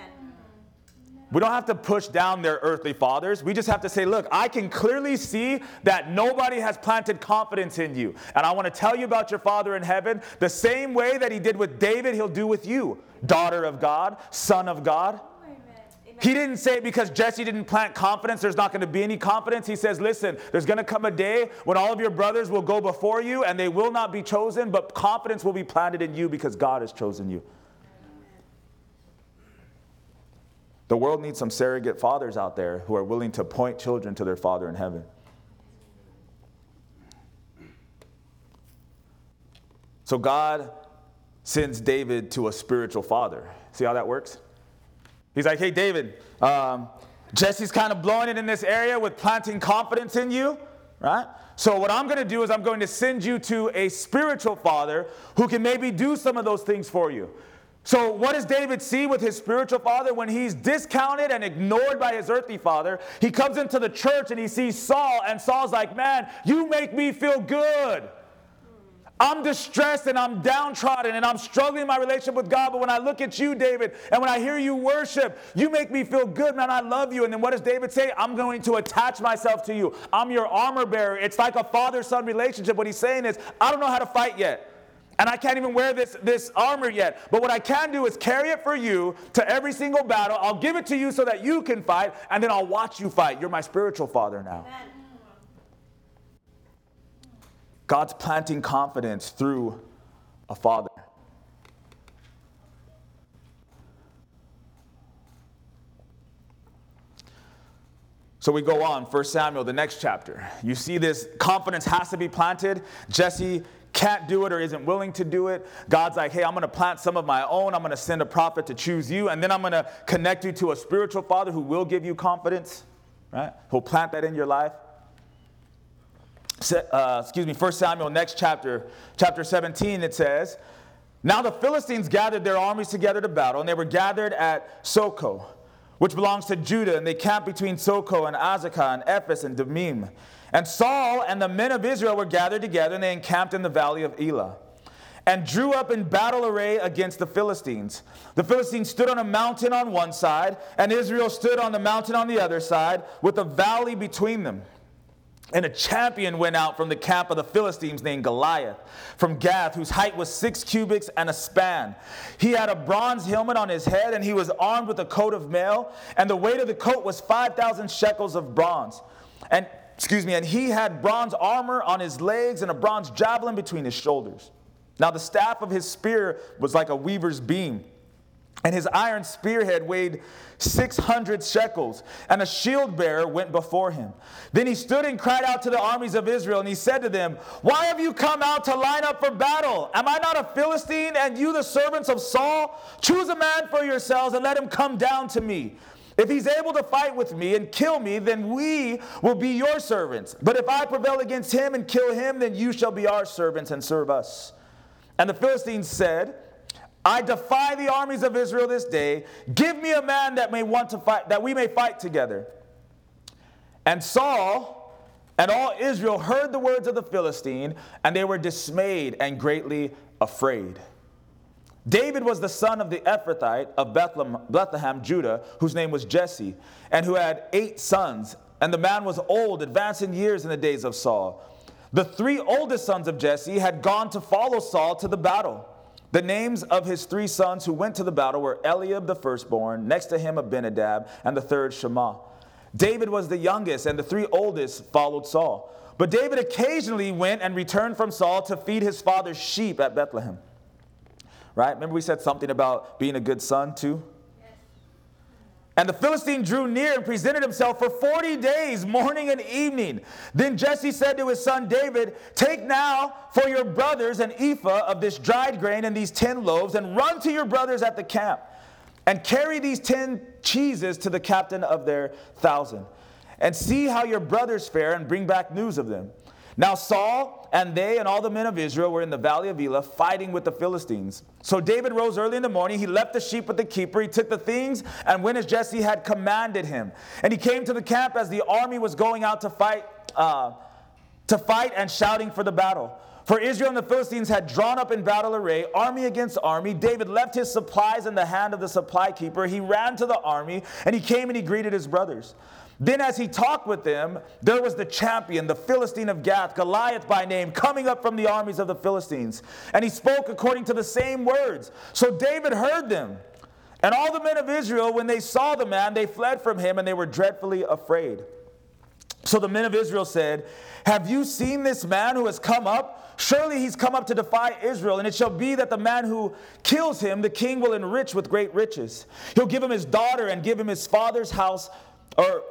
We don't have to push down their earthly fathers. We just have to say, look, I can clearly see that nobody has planted confidence in you. And I want to tell you about your Father in heaven. The same way that he did with David, he'll do with you. Daughter of God, son of God. Amen. He didn't say because Jesse didn't plant confidence, there's not going to be any confidence. He says, listen, there's going to come a day when all of your brothers will go before you and they will not be chosen, but confidence will be planted in you because God has chosen you. The world needs some surrogate fathers out there who are willing to point children to their Father in heaven. So God sends David to a spiritual father. See how that works? He's like, hey, David, um, Jesse's kind of blowing it in this area with planting confidence in you, right? So what I'm going to do is I'm going to send you to a spiritual father who can maybe do some of those things for you. So what does David see with his spiritual father when he's discounted and ignored by his earthly father? He comes into the church and he sees Saul, and Saul's like, man, you make me feel good. I'm distressed and I'm downtrodden and I'm struggling in my relationship with God. But when I look at you, David, and when I hear you worship, you make me feel good, man. I love you. And then what does David say? I'm going to attach myself to you. I'm your armor bearer. It's like a father-son relationship. What he's saying is, I don't know how to fight yet. And I can't even wear this, this armor yet. But what I can do is carry it for you to every single battle. I'll give it to you so that you can fight. And then I'll watch you fight. You're my spiritual father now. Amen. God's planting confidence through a father. So we go on, First Samuel, the next chapter. You see this confidence has to be planted. Jesse can't do it or isn't willing to do it. God's like, hey, I'm going to plant some of my own. I'm going to send a prophet to choose you. And then I'm going to connect you to a spiritual father who will give you confidence, right? Who'll plant that in your life. Uh, excuse me, First Samuel, next chapter, chapter seventeen, it says, now the Philistines gathered their armies together to battle, and they were gathered at Socoh. which belongs to Judah, and they camped between Socoh and Azekah and Ephes and Demim. And Saul and the men of Israel were gathered together, and they encamped in the valley of Elah, and drew up in battle array against the Philistines. The Philistines stood on a mountain on one side, and Israel stood on the mountain on the other side, with a valley between them. And a champion went out from the camp of the Philistines named Goliath, from Gath, whose height was six cubits and a span. He had a bronze helmet on his head, and he was armed with a coat of mail, and the weight of the coat was five thousand shekels of bronze. And excuse me, and he had bronze armor on his legs and a bronze javelin between his shoulders. Now the staff of his spear was like a weaver's beam, and his iron spearhead weighed six hundred shekels, and a shield bearer went before him. Then he stood and cried out to the armies of Israel, and he said to them, "Why have you come out to line up for battle? Am I not a Philistine, and you the servants of Saul? Choose a man for yourselves, and let him come down to me. If he's able to fight with me and kill me, then we will be your servants. But if I prevail against him and kill him, then you shall be our servants and serve us." And the Philistines said, "I defy the armies of Israel this day. Give me a man that may want to fight, that we may fight together." And Saul and all Israel heard the words of the Philistine, and they were dismayed and greatly afraid. David was the son of the Ephrathite of Bethlehem, Bethlehem, Judah, whose name was Jesse, and who had eight sons. And the man was old, advanced in years in the days of Saul. The three oldest sons of Jesse had gone to follow Saul to the battle. The names of his three sons who went to the battle were Eliab the firstborn, next to him Abinadab, and the third Shammah. David was the youngest, and the three oldest followed Saul. But David occasionally went and returned from Saul to feed his father's sheep at Bethlehem. Right? Remember we said something about being a good son too? Yes. And the Philistine drew near and presented himself for forty days, morning and evening. Then Jesse said to his son David, "Take now for your brothers an ephah of this dried grain and these ten loaves, and run to your brothers at the camp, and carry these ten cheeses to the captain of their thousand, and see how your brothers fare, and bring back news of them." Now Saul and they and all the men of Israel were in the valley of Elah fighting with the Philistines. So David rose early in the morning. He left the sheep with the keeper. He took the things and went as Jesse had commanded him. And he came to the camp as the army was going out to fight, uh, to fight and shouting for the battle. For Israel and the Philistines had drawn up in battle array, army against army. David left his supplies in the hand of the supply keeper. He ran to the army, and he came and he greeted his brothers. Then as he talked with them, there was the champion, the Philistine of Gath, Goliath by name, coming up from the armies of the Philistines. And he spoke according to the same words. So David heard them. And all the men of Israel, when they saw the man, they fled from him, and they were dreadfully afraid. So the men of Israel said, "Have you seen this man who has come up? Surely he's come up to defy Israel. And it shall be that the man who kills him, the king will enrich with great riches. He'll give him his daughter and give him his father's house, or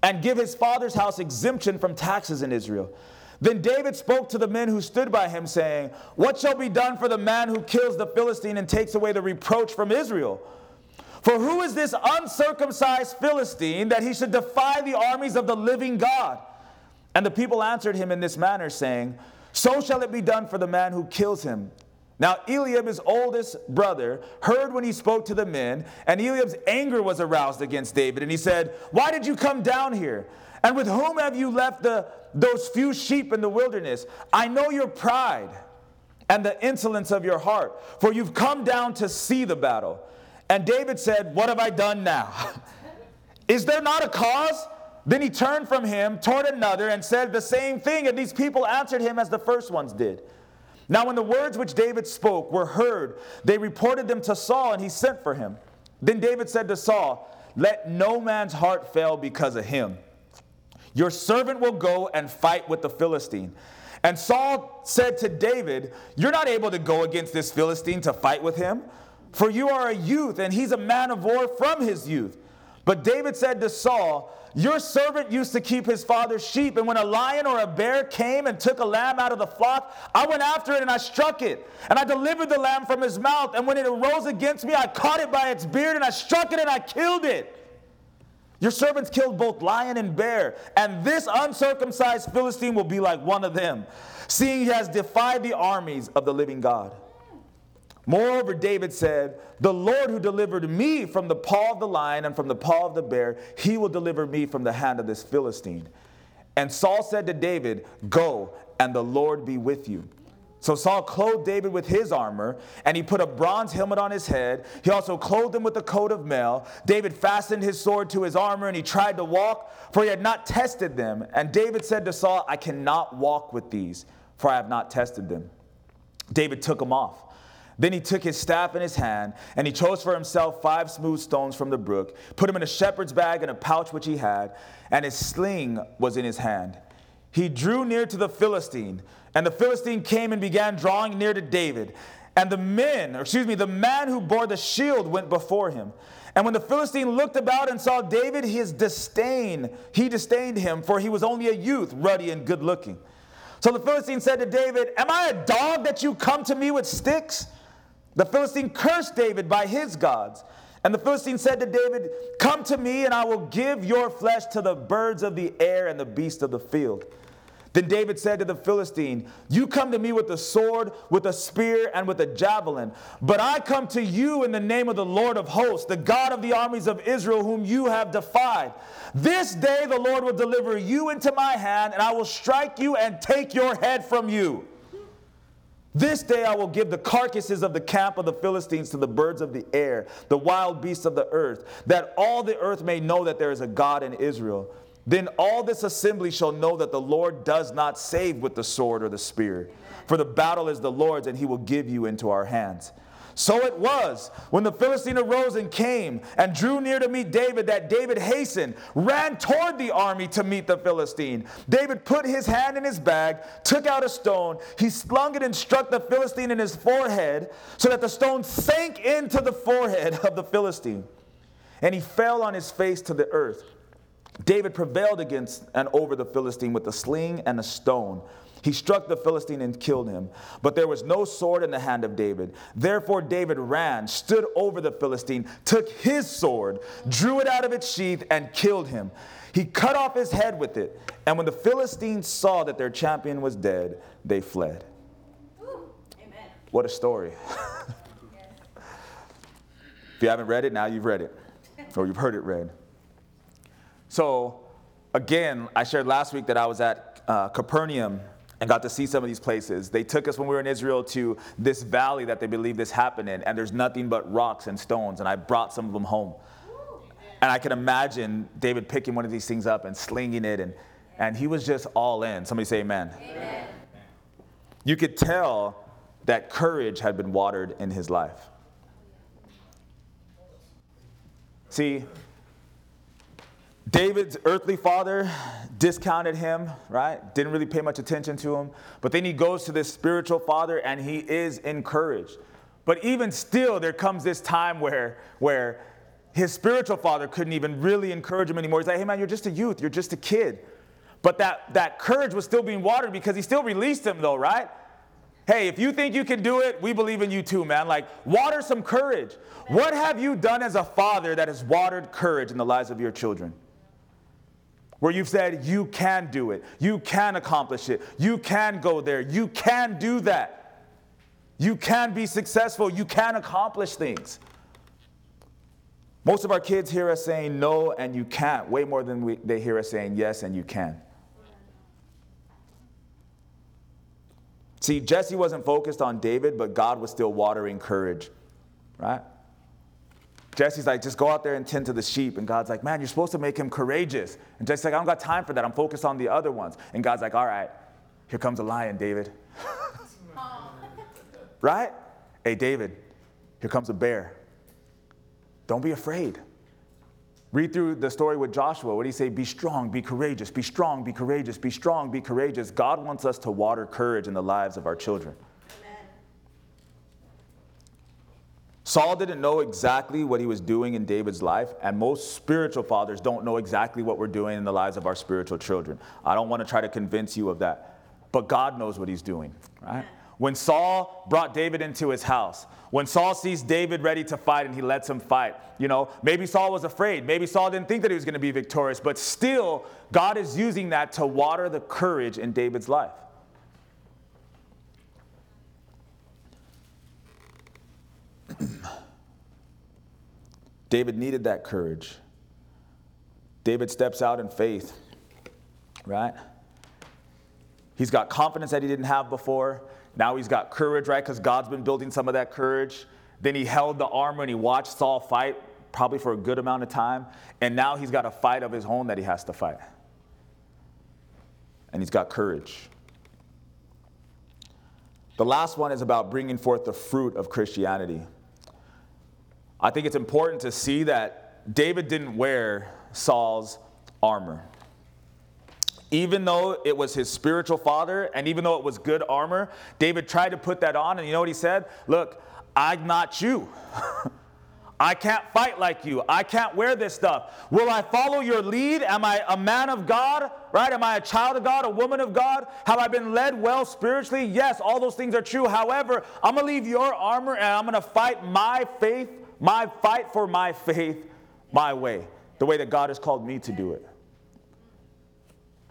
and give his father's house exemption from taxes in Israel." Then David spoke to the men who stood by him, saying, "What shall be done for the man who kills the Philistine and takes away the reproach from Israel? For who is this uncircumcised Philistine that he should defy the armies of the living God?" And the people answered him in this manner, saying, "So shall it be done for the man who kills him." Now Eliab, his oldest brother, heard when he spoke to the men, and Eliab's anger was aroused against David, and he said, "Why did you come down here? And with whom have you left the, those few sheep in the wilderness? I know your pride and the insolence of your heart, for you've come down to see the battle." And David said, "What have I done now? Is there not a cause?" Then he turned from him toward another and said the same thing, and these people answered him as the first ones did. Now when the words which David spoke were heard, they reported them to Saul, and he sent for him. Then David said to Saul, "Let no man's heart fail because of him. Your servant will go and fight with the Philistine." And Saul said to David, "You're not able to go against this Philistine to fight with him, for you are a youth, and he's a man of war from his youth." But David said to Saul, "Your servant used to keep his father's sheep, and when a lion or a bear came and took a lamb out of the flock, I went after it and I struck it, and I delivered the lamb from his mouth. And when it arose against me, I caught it by its beard, and I struck it and I killed it. Your servants killed both lion and bear, and this uncircumcised Philistine will be like one of them, seeing he has defied the armies of the living God." Moreover, David said, the Lord who delivered me from the paw of the lion and from the paw of the bear, he will deliver me from the hand of this Philistine. And Saul said to David, go, and the Lord be with you. So Saul clothed David with his armor, and he put a bronze helmet on his head. He also clothed him with a coat of mail. David fastened his sword to his armor, and he tried to walk, for he had not tested them. And David said to Saul, I cannot walk with these, for I have not tested them. David took them off. Then he took his staff in his hand, and he chose for himself five smooth stones from the brook, put them in a shepherd's bag and a pouch which he had, and his sling was in his hand. He drew near to the Philistine, and the Philistine came and began drawing near to David. And the men, or excuse me, the man who bore the shield went before him. And when the Philistine looked about and saw David, his disdain, he disdained him, for he was only a youth, ruddy and good looking. So the Philistine said to David, am I a dog that you come to me with sticks? The Philistine cursed David by his gods. And the Philistine said to David, come to me, and I will give your flesh to the birds of the air and the beasts of the field. Then David said to the Philistine, you come to me with a sword, with a spear, and with a javelin. But I come to you in the name of the Lord of hosts, the God of the armies of Israel, whom you have defied. This day the Lord will deliver you into my hand, and I will strike you and take your head from you. This day I will give the carcasses of the camp of the Philistines to the birds of the air, the wild beasts of the earth, that all the earth may know that there is a God in Israel. Then all this assembly shall know that the Lord does not save with the sword or the spear, for the battle is the Lord's, and he will give you into our hands. So it was, when the Philistine arose and came and drew near to meet David, that David hastened, ran toward the army to meet the Philistine. David put his hand in his bag, took out a stone. He slung it and struck the Philistine in his forehead, so that the stone sank into the forehead of the Philistine. And he fell on his face to the earth. David prevailed against and over the Philistine with a sling and a stone. He struck the Philistine and killed him, but there was no sword in the hand of David. Therefore David ran, stood over the Philistine, took his sword, drew it out of its sheath, and killed him. He cut off his head with it. And when the Philistines saw that their champion was dead, they fled. Ooh, amen. What a story. If you haven't read it, now you've read it, or you've heard it read. So, again, I shared last week that I was at uh, Capernaum and got to see some of these places. They took us when we were in Israel to this valley that they believe this happened in, and there's nothing but rocks and stones, and I brought some of them home. And I can imagine David picking one of these things up and slinging it, and, and he was just all in. Somebody say amen. Amen. You could tell that courage had been watered in his life. See, David's earthly father discounted him, right? Didn't really pay much attention to him. But then he goes to this spiritual father, and he is encouraged. But even still, there comes this time where, where his spiritual father couldn't even really encourage him anymore. He's like, hey, man, you're just a youth. You're just a kid. But that, that courage was still being watered because he still released him, though, right? Hey, if you think you can do it, we believe in you too, man. Like, water some courage. What have you done as a father that has watered courage in the lives of your children? Where you've said, you can do it, you can accomplish it, you can go there, you can do that, you can be successful, you can accomplish things. Most of our kids hear us saying no and you can't, way more than we, they hear us saying yes and you can. See, Jesse wasn't focused on David, but God was still watering courage, right? Jesse's like, just go out there and tend to the sheep. And God's like, man, you're supposed to make him courageous. And Jesse's like, I don't got time for that. I'm focused on the other ones. And God's like, all right, here comes a lion, David. Right? Hey, David, here comes a bear. Don't be afraid. Read through the story with Joshua. What did he say? Be strong, be courageous, be strong, be courageous, be strong, be courageous. God wants us to water courage in the lives of our children. Saul didn't know exactly what he was doing in David's life, and most spiritual fathers don't know exactly what we're doing in the lives of our spiritual children. I don't want to try to convince you of that, but God knows what he's doing, right? When Saul brought David into his house, when Saul sees David ready to fight and he lets him fight, you know, maybe Saul was afraid. Maybe Saul didn't think that he was going to be victorious, but still, God is using that to water the courage in David's life. David needed that courage. David steps out in faith, right? He's got confidence that he didn't have before. Now he's got courage, right? Because God's been building some of that courage. Then he held the armor and he watched Saul fight, probably for a good amount of time. And now he's got a fight of his own that he has to fight. And he's got courage. The last one is about bringing forth the fruit of Christianity. I think it's important to see that David didn't wear Saul's armor. Even though it was his spiritual father, and even though it was good armor, David tried to put that on, and you know what he said? Look, I'm not you. I can't fight like you. I can't wear this stuff. Will I follow your lead? Am I a man of God? Right? Am I a child of God, a woman of God? Have I been led well spiritually? Yes, all those things are true. However, I'm going to leave your armor and I'm going to fight my faith, my fight for my faith, my way, the way that God has called me to do it.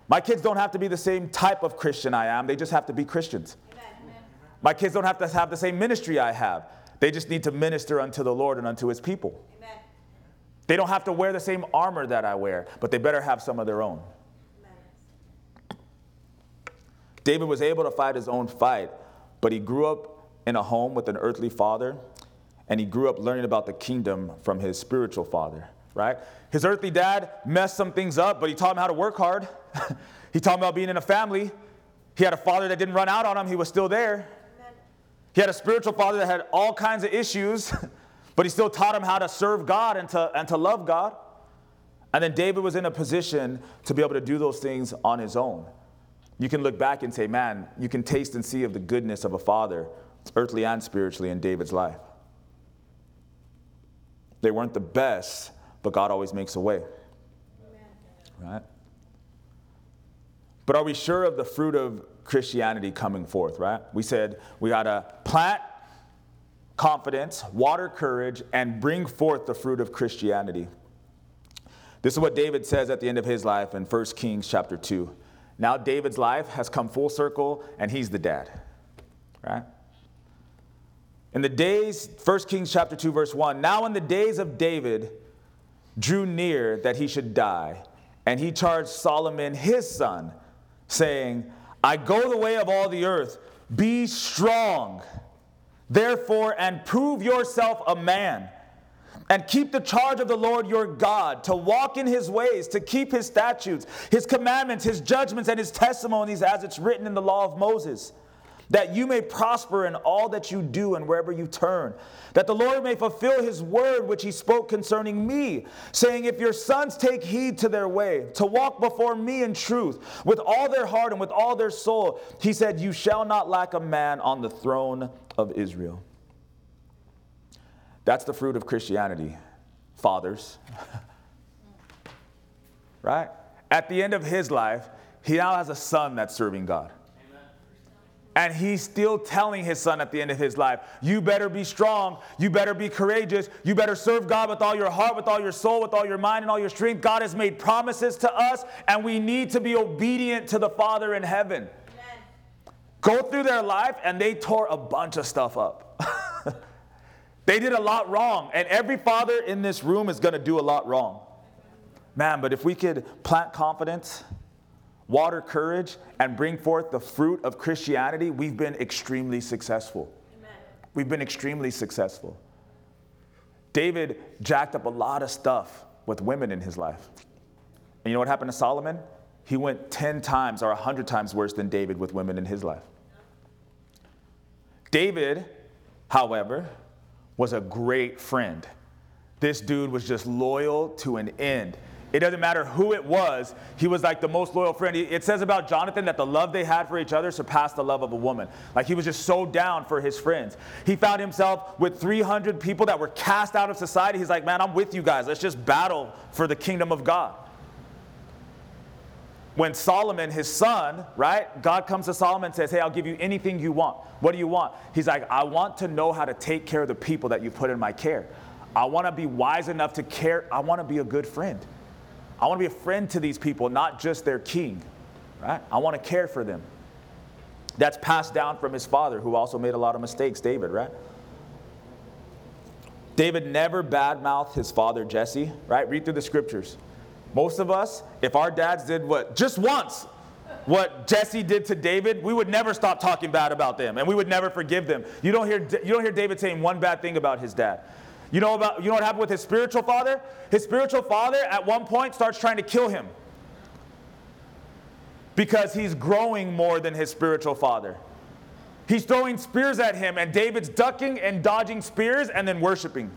My kids don't have to be the same type of Christian I am. They just have to be Christians. Amen. My kids don't have to have the same ministry I have. They just need to minister unto the Lord and unto his people. Amen. They don't have to wear the same armor that I wear, but they better have some of their own. Amen. David was able to fight his own fight, but he grew up in a home with an earthly father, and he grew up learning about the kingdom from his spiritual father, right? His earthly dad messed some things up, but he taught him how to work hard. He taught him about being in a family. He had a father that didn't run out on him. He was still there. He had a spiritual father that had all kinds of issues, but he still taught him how to serve God and to, and to love God. And then David was in a position to be able to do those things on his own. You can look back and say, man, you can taste and see of the goodness of a father, earthly and spiritually, in David's life. They weren't the best, but God always makes a way. Right? But are we sure of the fruit of Christianity coming forth, right? We said we got to plant confidence, water courage, and bring forth the fruit of Christianity. This is what David says at the end of his life in First Kings chapter two. Now David's life has come full circle, and he's the dad, right? In the days, First Kings chapter two, verse one, now in the days of David drew near that he should die, and he charged Solomon his son, saying, I go the way of all the earth. Be strong, therefore, and prove yourself a man, and keep the charge of the Lord your God, to walk in his ways, to keep his statutes, his commandments, his judgments, and his testimonies, as it's written in the law of Moses, that you may prosper in all that you do and wherever you turn, that the Lord may fulfill his word which he spoke concerning me, saying, if your sons take heed to their way, to walk before me in truth, with all their heart and with all their soul, he said, you shall not lack a man on the throne of Israel. That's the fruit of Christianity, fathers. Right? At the end of his life, he now has a son that's serving God. And he's still telling his son at the end of his life, you better be strong. You better be courageous. You better serve God with all your heart, with all your soul, with all your mind and all your strength. God has made promises to us, and we need to be obedient to the Father in heaven. Amen. Go through their life, and they tore a bunch of stuff up. They did a lot wrong, and every father in this room is going to do a lot wrong. Man, but if we could plant confidence, water courage, and bring forth the fruit of Christianity, we've been extremely successful. Amen. We've been extremely successful. David jacked up a lot of stuff with women in his life. And you know what happened to Solomon? He went ten times or one hundred times worse than David with women in his life. David, however, was a great friend. This dude was just loyal to an end. It doesn't matter who it was. He was like the most loyal friend. It says about Jonathan that the love they had for each other surpassed the love of a woman. Like he was just so down for his friends. He found himself with three hundred people that were cast out of society. He's like, man, I'm with you guys. Let's just battle for the kingdom of God. When Solomon, his son, right? God comes to Solomon and says, hey, I'll give you anything you want. What do you want? He's like, I want to know how to take care of the people that you put in my care. I want to be wise enough to care. I want to be a good friend. I want to be a friend to these people, not just their king, right? I want to care for them. That's passed down from his father, who also made a lot of mistakes, David, right? David never badmouthed his father Jesse, right? Read through the scriptures. Most of us, if our dads did what just once, what Jesse did to David, we would never stop talking bad about them, and we would never forgive them. You don't hear you don't hear David saying one bad thing about his dad. You know about you know what happened with his spiritual father? His spiritual father at one point starts trying to kill him because he's growing more than his spiritual father. He's throwing spears at him, and David's ducking and dodging spears and then worshiping.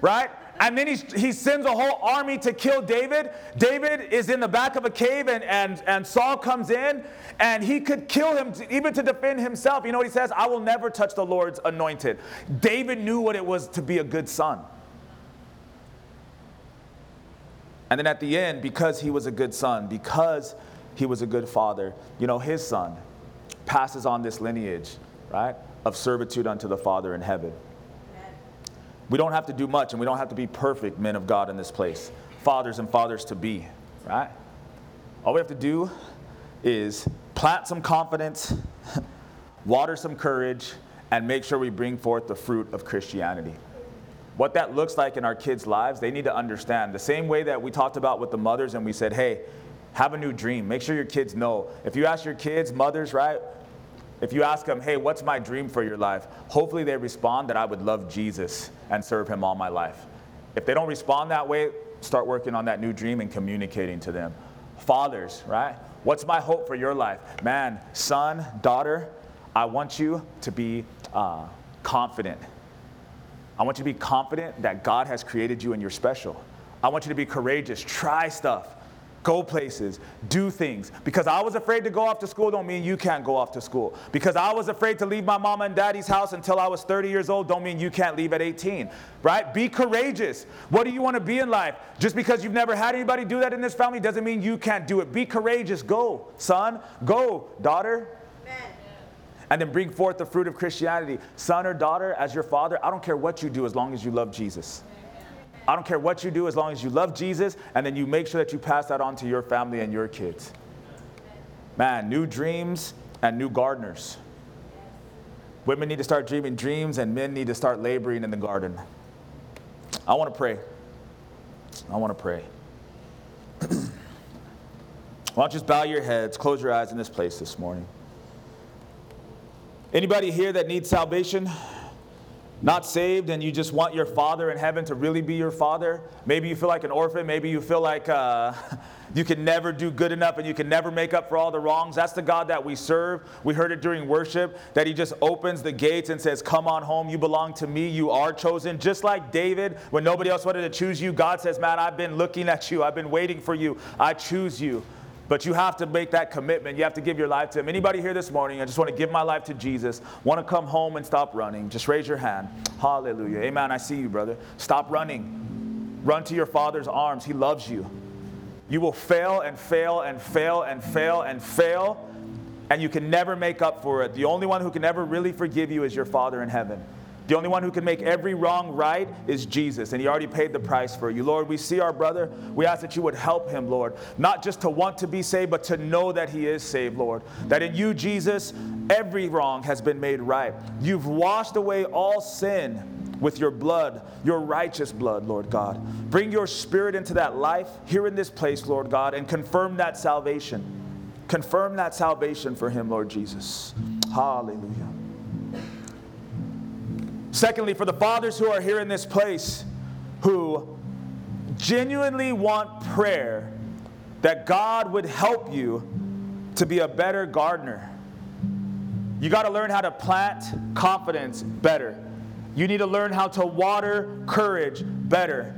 Right? And then he's, he sends a whole army to kill David. David is in the back of a cave, and, and, and Saul comes in, and he could kill him to, even to defend himself. You know what he says? I will never touch the Lord's anointed. David knew what it was to be a good son. And then at the end, because he was a good son, because he was a good father, you know, his son passes on this lineage, right, of servitude unto the Father in heaven. We don't have to do much, and we don't have to be perfect men of God in this place, fathers and fathers to be, right? All we have to do is plant some confidence, water some courage, and make sure we bring forth the fruit of Christianity. What that looks like in our kids' lives, they need to understand. The same way that we talked about with the mothers, and we said, hey, have a new dream. Make sure your kids know. If you ask your kids, mothers, right? If you ask them, hey, what's my dream for your life? Hopefully they respond that I would love Jesus and serve him all my life. If they don't respond that way, start working on that new dream and communicating to them. Fathers, right? What's my hope for your life? Man, son, daughter, I want you to be uh, confident. I want you to be confident that God has created you and you're special. I want you to be courageous. Try stuff. Go places, do things. Because I was afraid to go off to school don't mean you can't go off to school. Because I was afraid to leave my mama and daddy's house until I was thirty years old don't mean you can't leave at eighteen, right? Be courageous. What do you want to be in life? Just because you've never had anybody do that in this family doesn't mean you can't do it. Be courageous. Go, son. Go, daughter. Amen. And then bring forth the fruit of Christianity. Son or daughter, as your father, I don't care what you do as long as you love Jesus. I don't care what you do as long as you love Jesus, and then you make sure that you pass that on to your family and your kids. Man, new dreams and new gardeners. Women need to start dreaming dreams, and men need to start laboring in the garden. I want to pray. I want to pray. Why don't you just bow your heads, close your eyes in this place this morning. Anybody here that needs salvation? Not saved, and you just want your Father in heaven to really be your Father. Maybe you feel like an orphan. Maybe you feel like uh, you can never do good enough and you can never make up for all the wrongs. That's the God that we serve. We heard it during worship that he just opens the gates and says, come on home. You belong to me. You are chosen. Just like David, when nobody else wanted to choose you, God says, man, I've been looking at you. I've been waiting for you. I choose you. But you have to make that commitment. You have to give your life to him. Anybody here this morning, I just want to give my life to Jesus. Want to come home and stop running. Just raise your hand. Hallelujah. Amen. I see you, brother. Stop running. Run to your Father's arms. He loves you. You will fail and fail and fail and fail and fail. And you can never make up for it. The only one who can ever really forgive you is your Father in heaven. The only one who can make every wrong right is Jesus, and he already paid the price for you. Lord, we see our brother. We ask that you would help him, Lord, not just to want to be saved, but to know that he is saved, Lord, that in you, Jesus, every wrong has been made right. You've washed away all sin with your blood, your righteous blood, Lord God. Bring your spirit into that life here in this place, Lord God, and confirm that salvation. Confirm that salvation for him, Lord Jesus. Hallelujah. Secondly, for the fathers who are here in this place who genuinely want prayer, that God would help you to be a better gardener. You got to learn how to plant confidence better. You need to learn how to water courage better.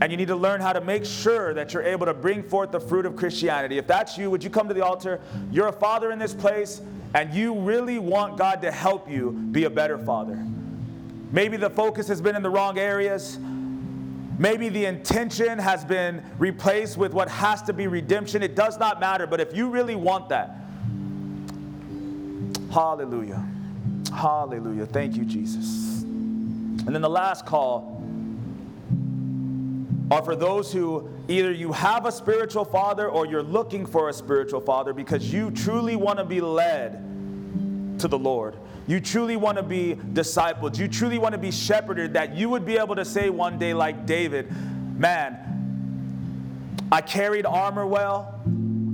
And you need to learn how to make sure that you're able to bring forth the fruit of Christianity. If that's you, would you come to the altar? You're a father in this place, and you really want God to help you be a better father. Maybe the focus has been in the wrong areas. Maybe the intention has been replaced with what has to be redemption. It does not matter, but if you really want that. Hallelujah. Hallelujah. Thank you, Jesus. And then the last call are for those who either you have a spiritual father or you're looking for a spiritual father because you truly want to be led to the Lord. You truly want to be discipled. You truly want to be shepherded, that you would be able to say one day, like David, man, I carried armor well,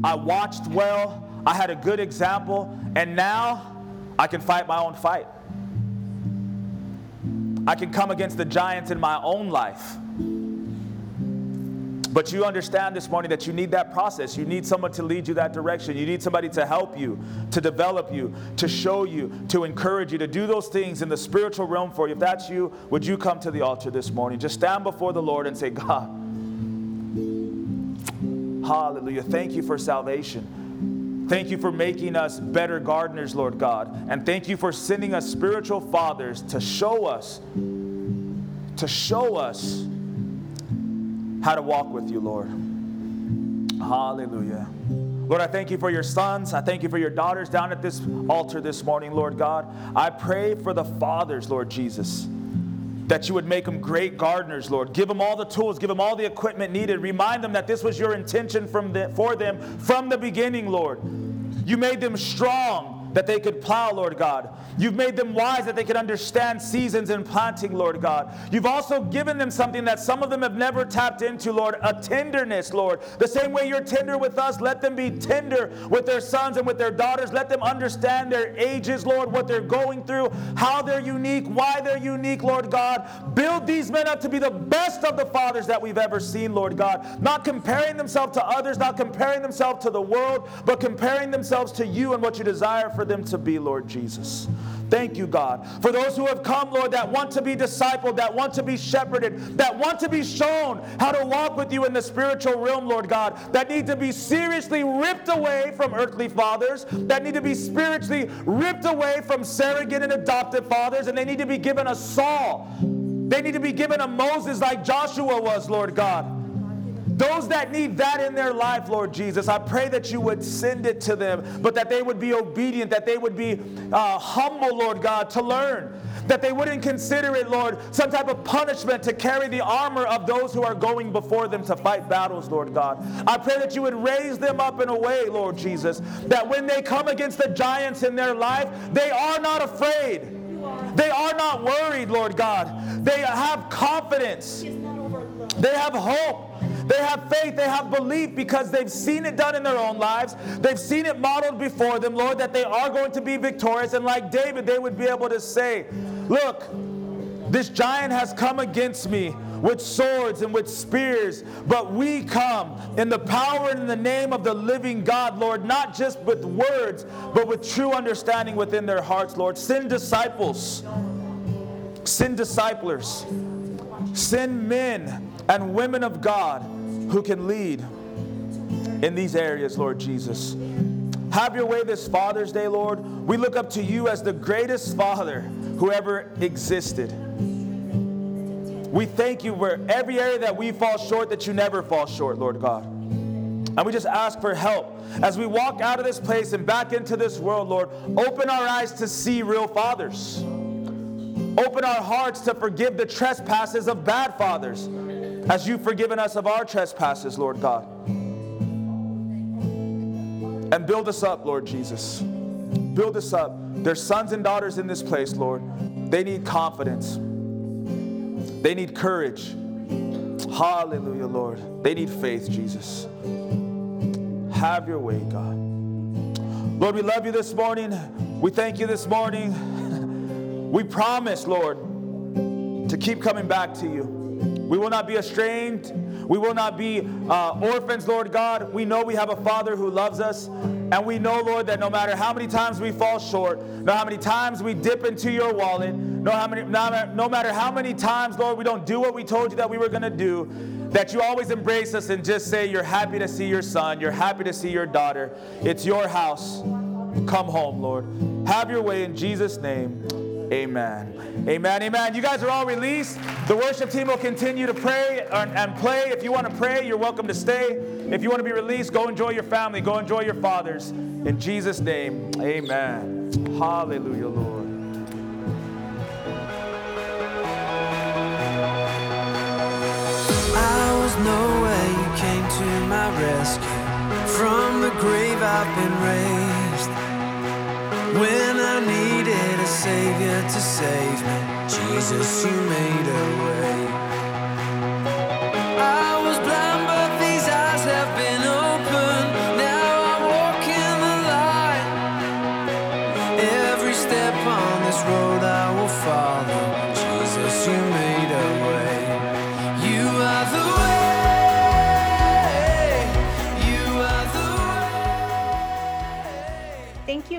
I watched well, I had a good example, and now I can fight my own fight. I can come against the giants in my own life. But you understand this morning that you need that process. You need someone to lead you that direction. You need somebody to help you, to develop you, to show you, to encourage you, to do those things in the spiritual realm for you. If that's you, would you come to the altar this morning? Just stand before the Lord and say, God, hallelujah, thank you for salvation. Thank you for making us better gardeners, Lord God. And thank you for sending us spiritual fathers to show us, to show us how to walk with you, Lord. Hallelujah. Lord, I thank you for your sons. I thank you for your daughters down at this altar this morning, Lord God. I pray for the fathers, Lord Jesus, that you would make them great gardeners, Lord. Give them all the tools. Give them all the equipment needed. Remind them that this was your intention from the, for them from the beginning, Lord. You made them strong that they could plow, Lord God. You've made them wise that they could understand seasons and planting, Lord God. You've also given them something that some of them have never tapped into, Lord, a tenderness, Lord. The same way you're tender with us, let them be tender with their sons and with their daughters. Let them understand their ages, Lord, what they're going through, how they're unique, why they're unique, Lord God. Build these men up to be the best of the fathers that we've ever seen, Lord God. Not comparing themselves to others, not comparing themselves to the world, but comparing themselves to you and what you desire for them to be, Lord Jesus. Thank you, God, for those who have come, Lord, that want to be discipled, that want to be shepherded, that want to be shown how to walk with you in the spiritual realm, Lord God, that need to be seriously ripped away from earthly fathers, that need to be spiritually ripped away from surrogate and adopted fathers, and they need to be given a Saul. They need to be given a Moses like Joshua was, Lord God. Those that need that in their life, Lord Jesus, I pray that you would send it to them, but that they would be obedient, that they would be uh, humble, Lord God, to learn, that they wouldn't consider it, Lord, some type of punishment to carry the armor of those who are going before them to fight battles, Lord God. I pray that you would raise them up in a way, Lord Jesus, that when they come against the giants in their life, they are not afraid. They are not worried, Lord God. They have confidence. They have hope. They have faith, they have belief, because they've seen it done in their own lives. They've seen it modeled before them, Lord, that they are going to be victorious. And like David, they would be able to say, look, this giant has come against me with swords and with spears, but we come in the power and in the name of the living God, Lord, not just with words, but with true understanding within their hearts, Lord. Send disciples. Send disciplers. Send men and women of God who can lead in these areas, Lord Jesus. Have your way this Father's Day, Lord. We look up to you as the greatest Father who ever existed. We thank you for every area that we fall short, that you never fall short, Lord God. And we just ask for help. As we walk out of this place and back into this world, Lord, open our eyes to see real fathers. Open our hearts to forgive the trespasses of bad fathers, as you've forgiven us of our trespasses, Lord God. And build us up, Lord Jesus. Build us up. There's sons and daughters in this place, Lord. They need confidence. They need courage. Hallelujah, Lord. They need faith, Jesus. Have your way, God. Lord, we love you this morning. We thank you this morning. We promise, Lord, to keep coming back to you. We will not be estranged. We will not be uh, orphans, Lord God. We know we have a Father who loves us. And we know, Lord, that no matter how many times we fall short, no how many times we dip into your wallet, no, how many, no, no matter how many times, Lord, we don't do what we told you that we were going to do, that you always embrace us and just say, you're happy to see your son. You're happy to see your daughter. It's your house. Come home, Lord. Have your way in Jesus' name. Amen. Amen. Amen. You guys are all released. The worship team will continue to pray and play. If you want to pray, you're welcome to stay. If you want to be released, go enjoy your family. Go enjoy your fathers. In Jesus' name, amen. Hallelujah, Lord. I was nowhere. You came to my rescue. From the grave I've been raised. When I needed a savior to save me, Jesus, you made a way. I was blind, but these eyes have been opened. Now I walk in the light. Every step on this road I will follow. Jesus, you made a way. You are the way. You are the way. Thank you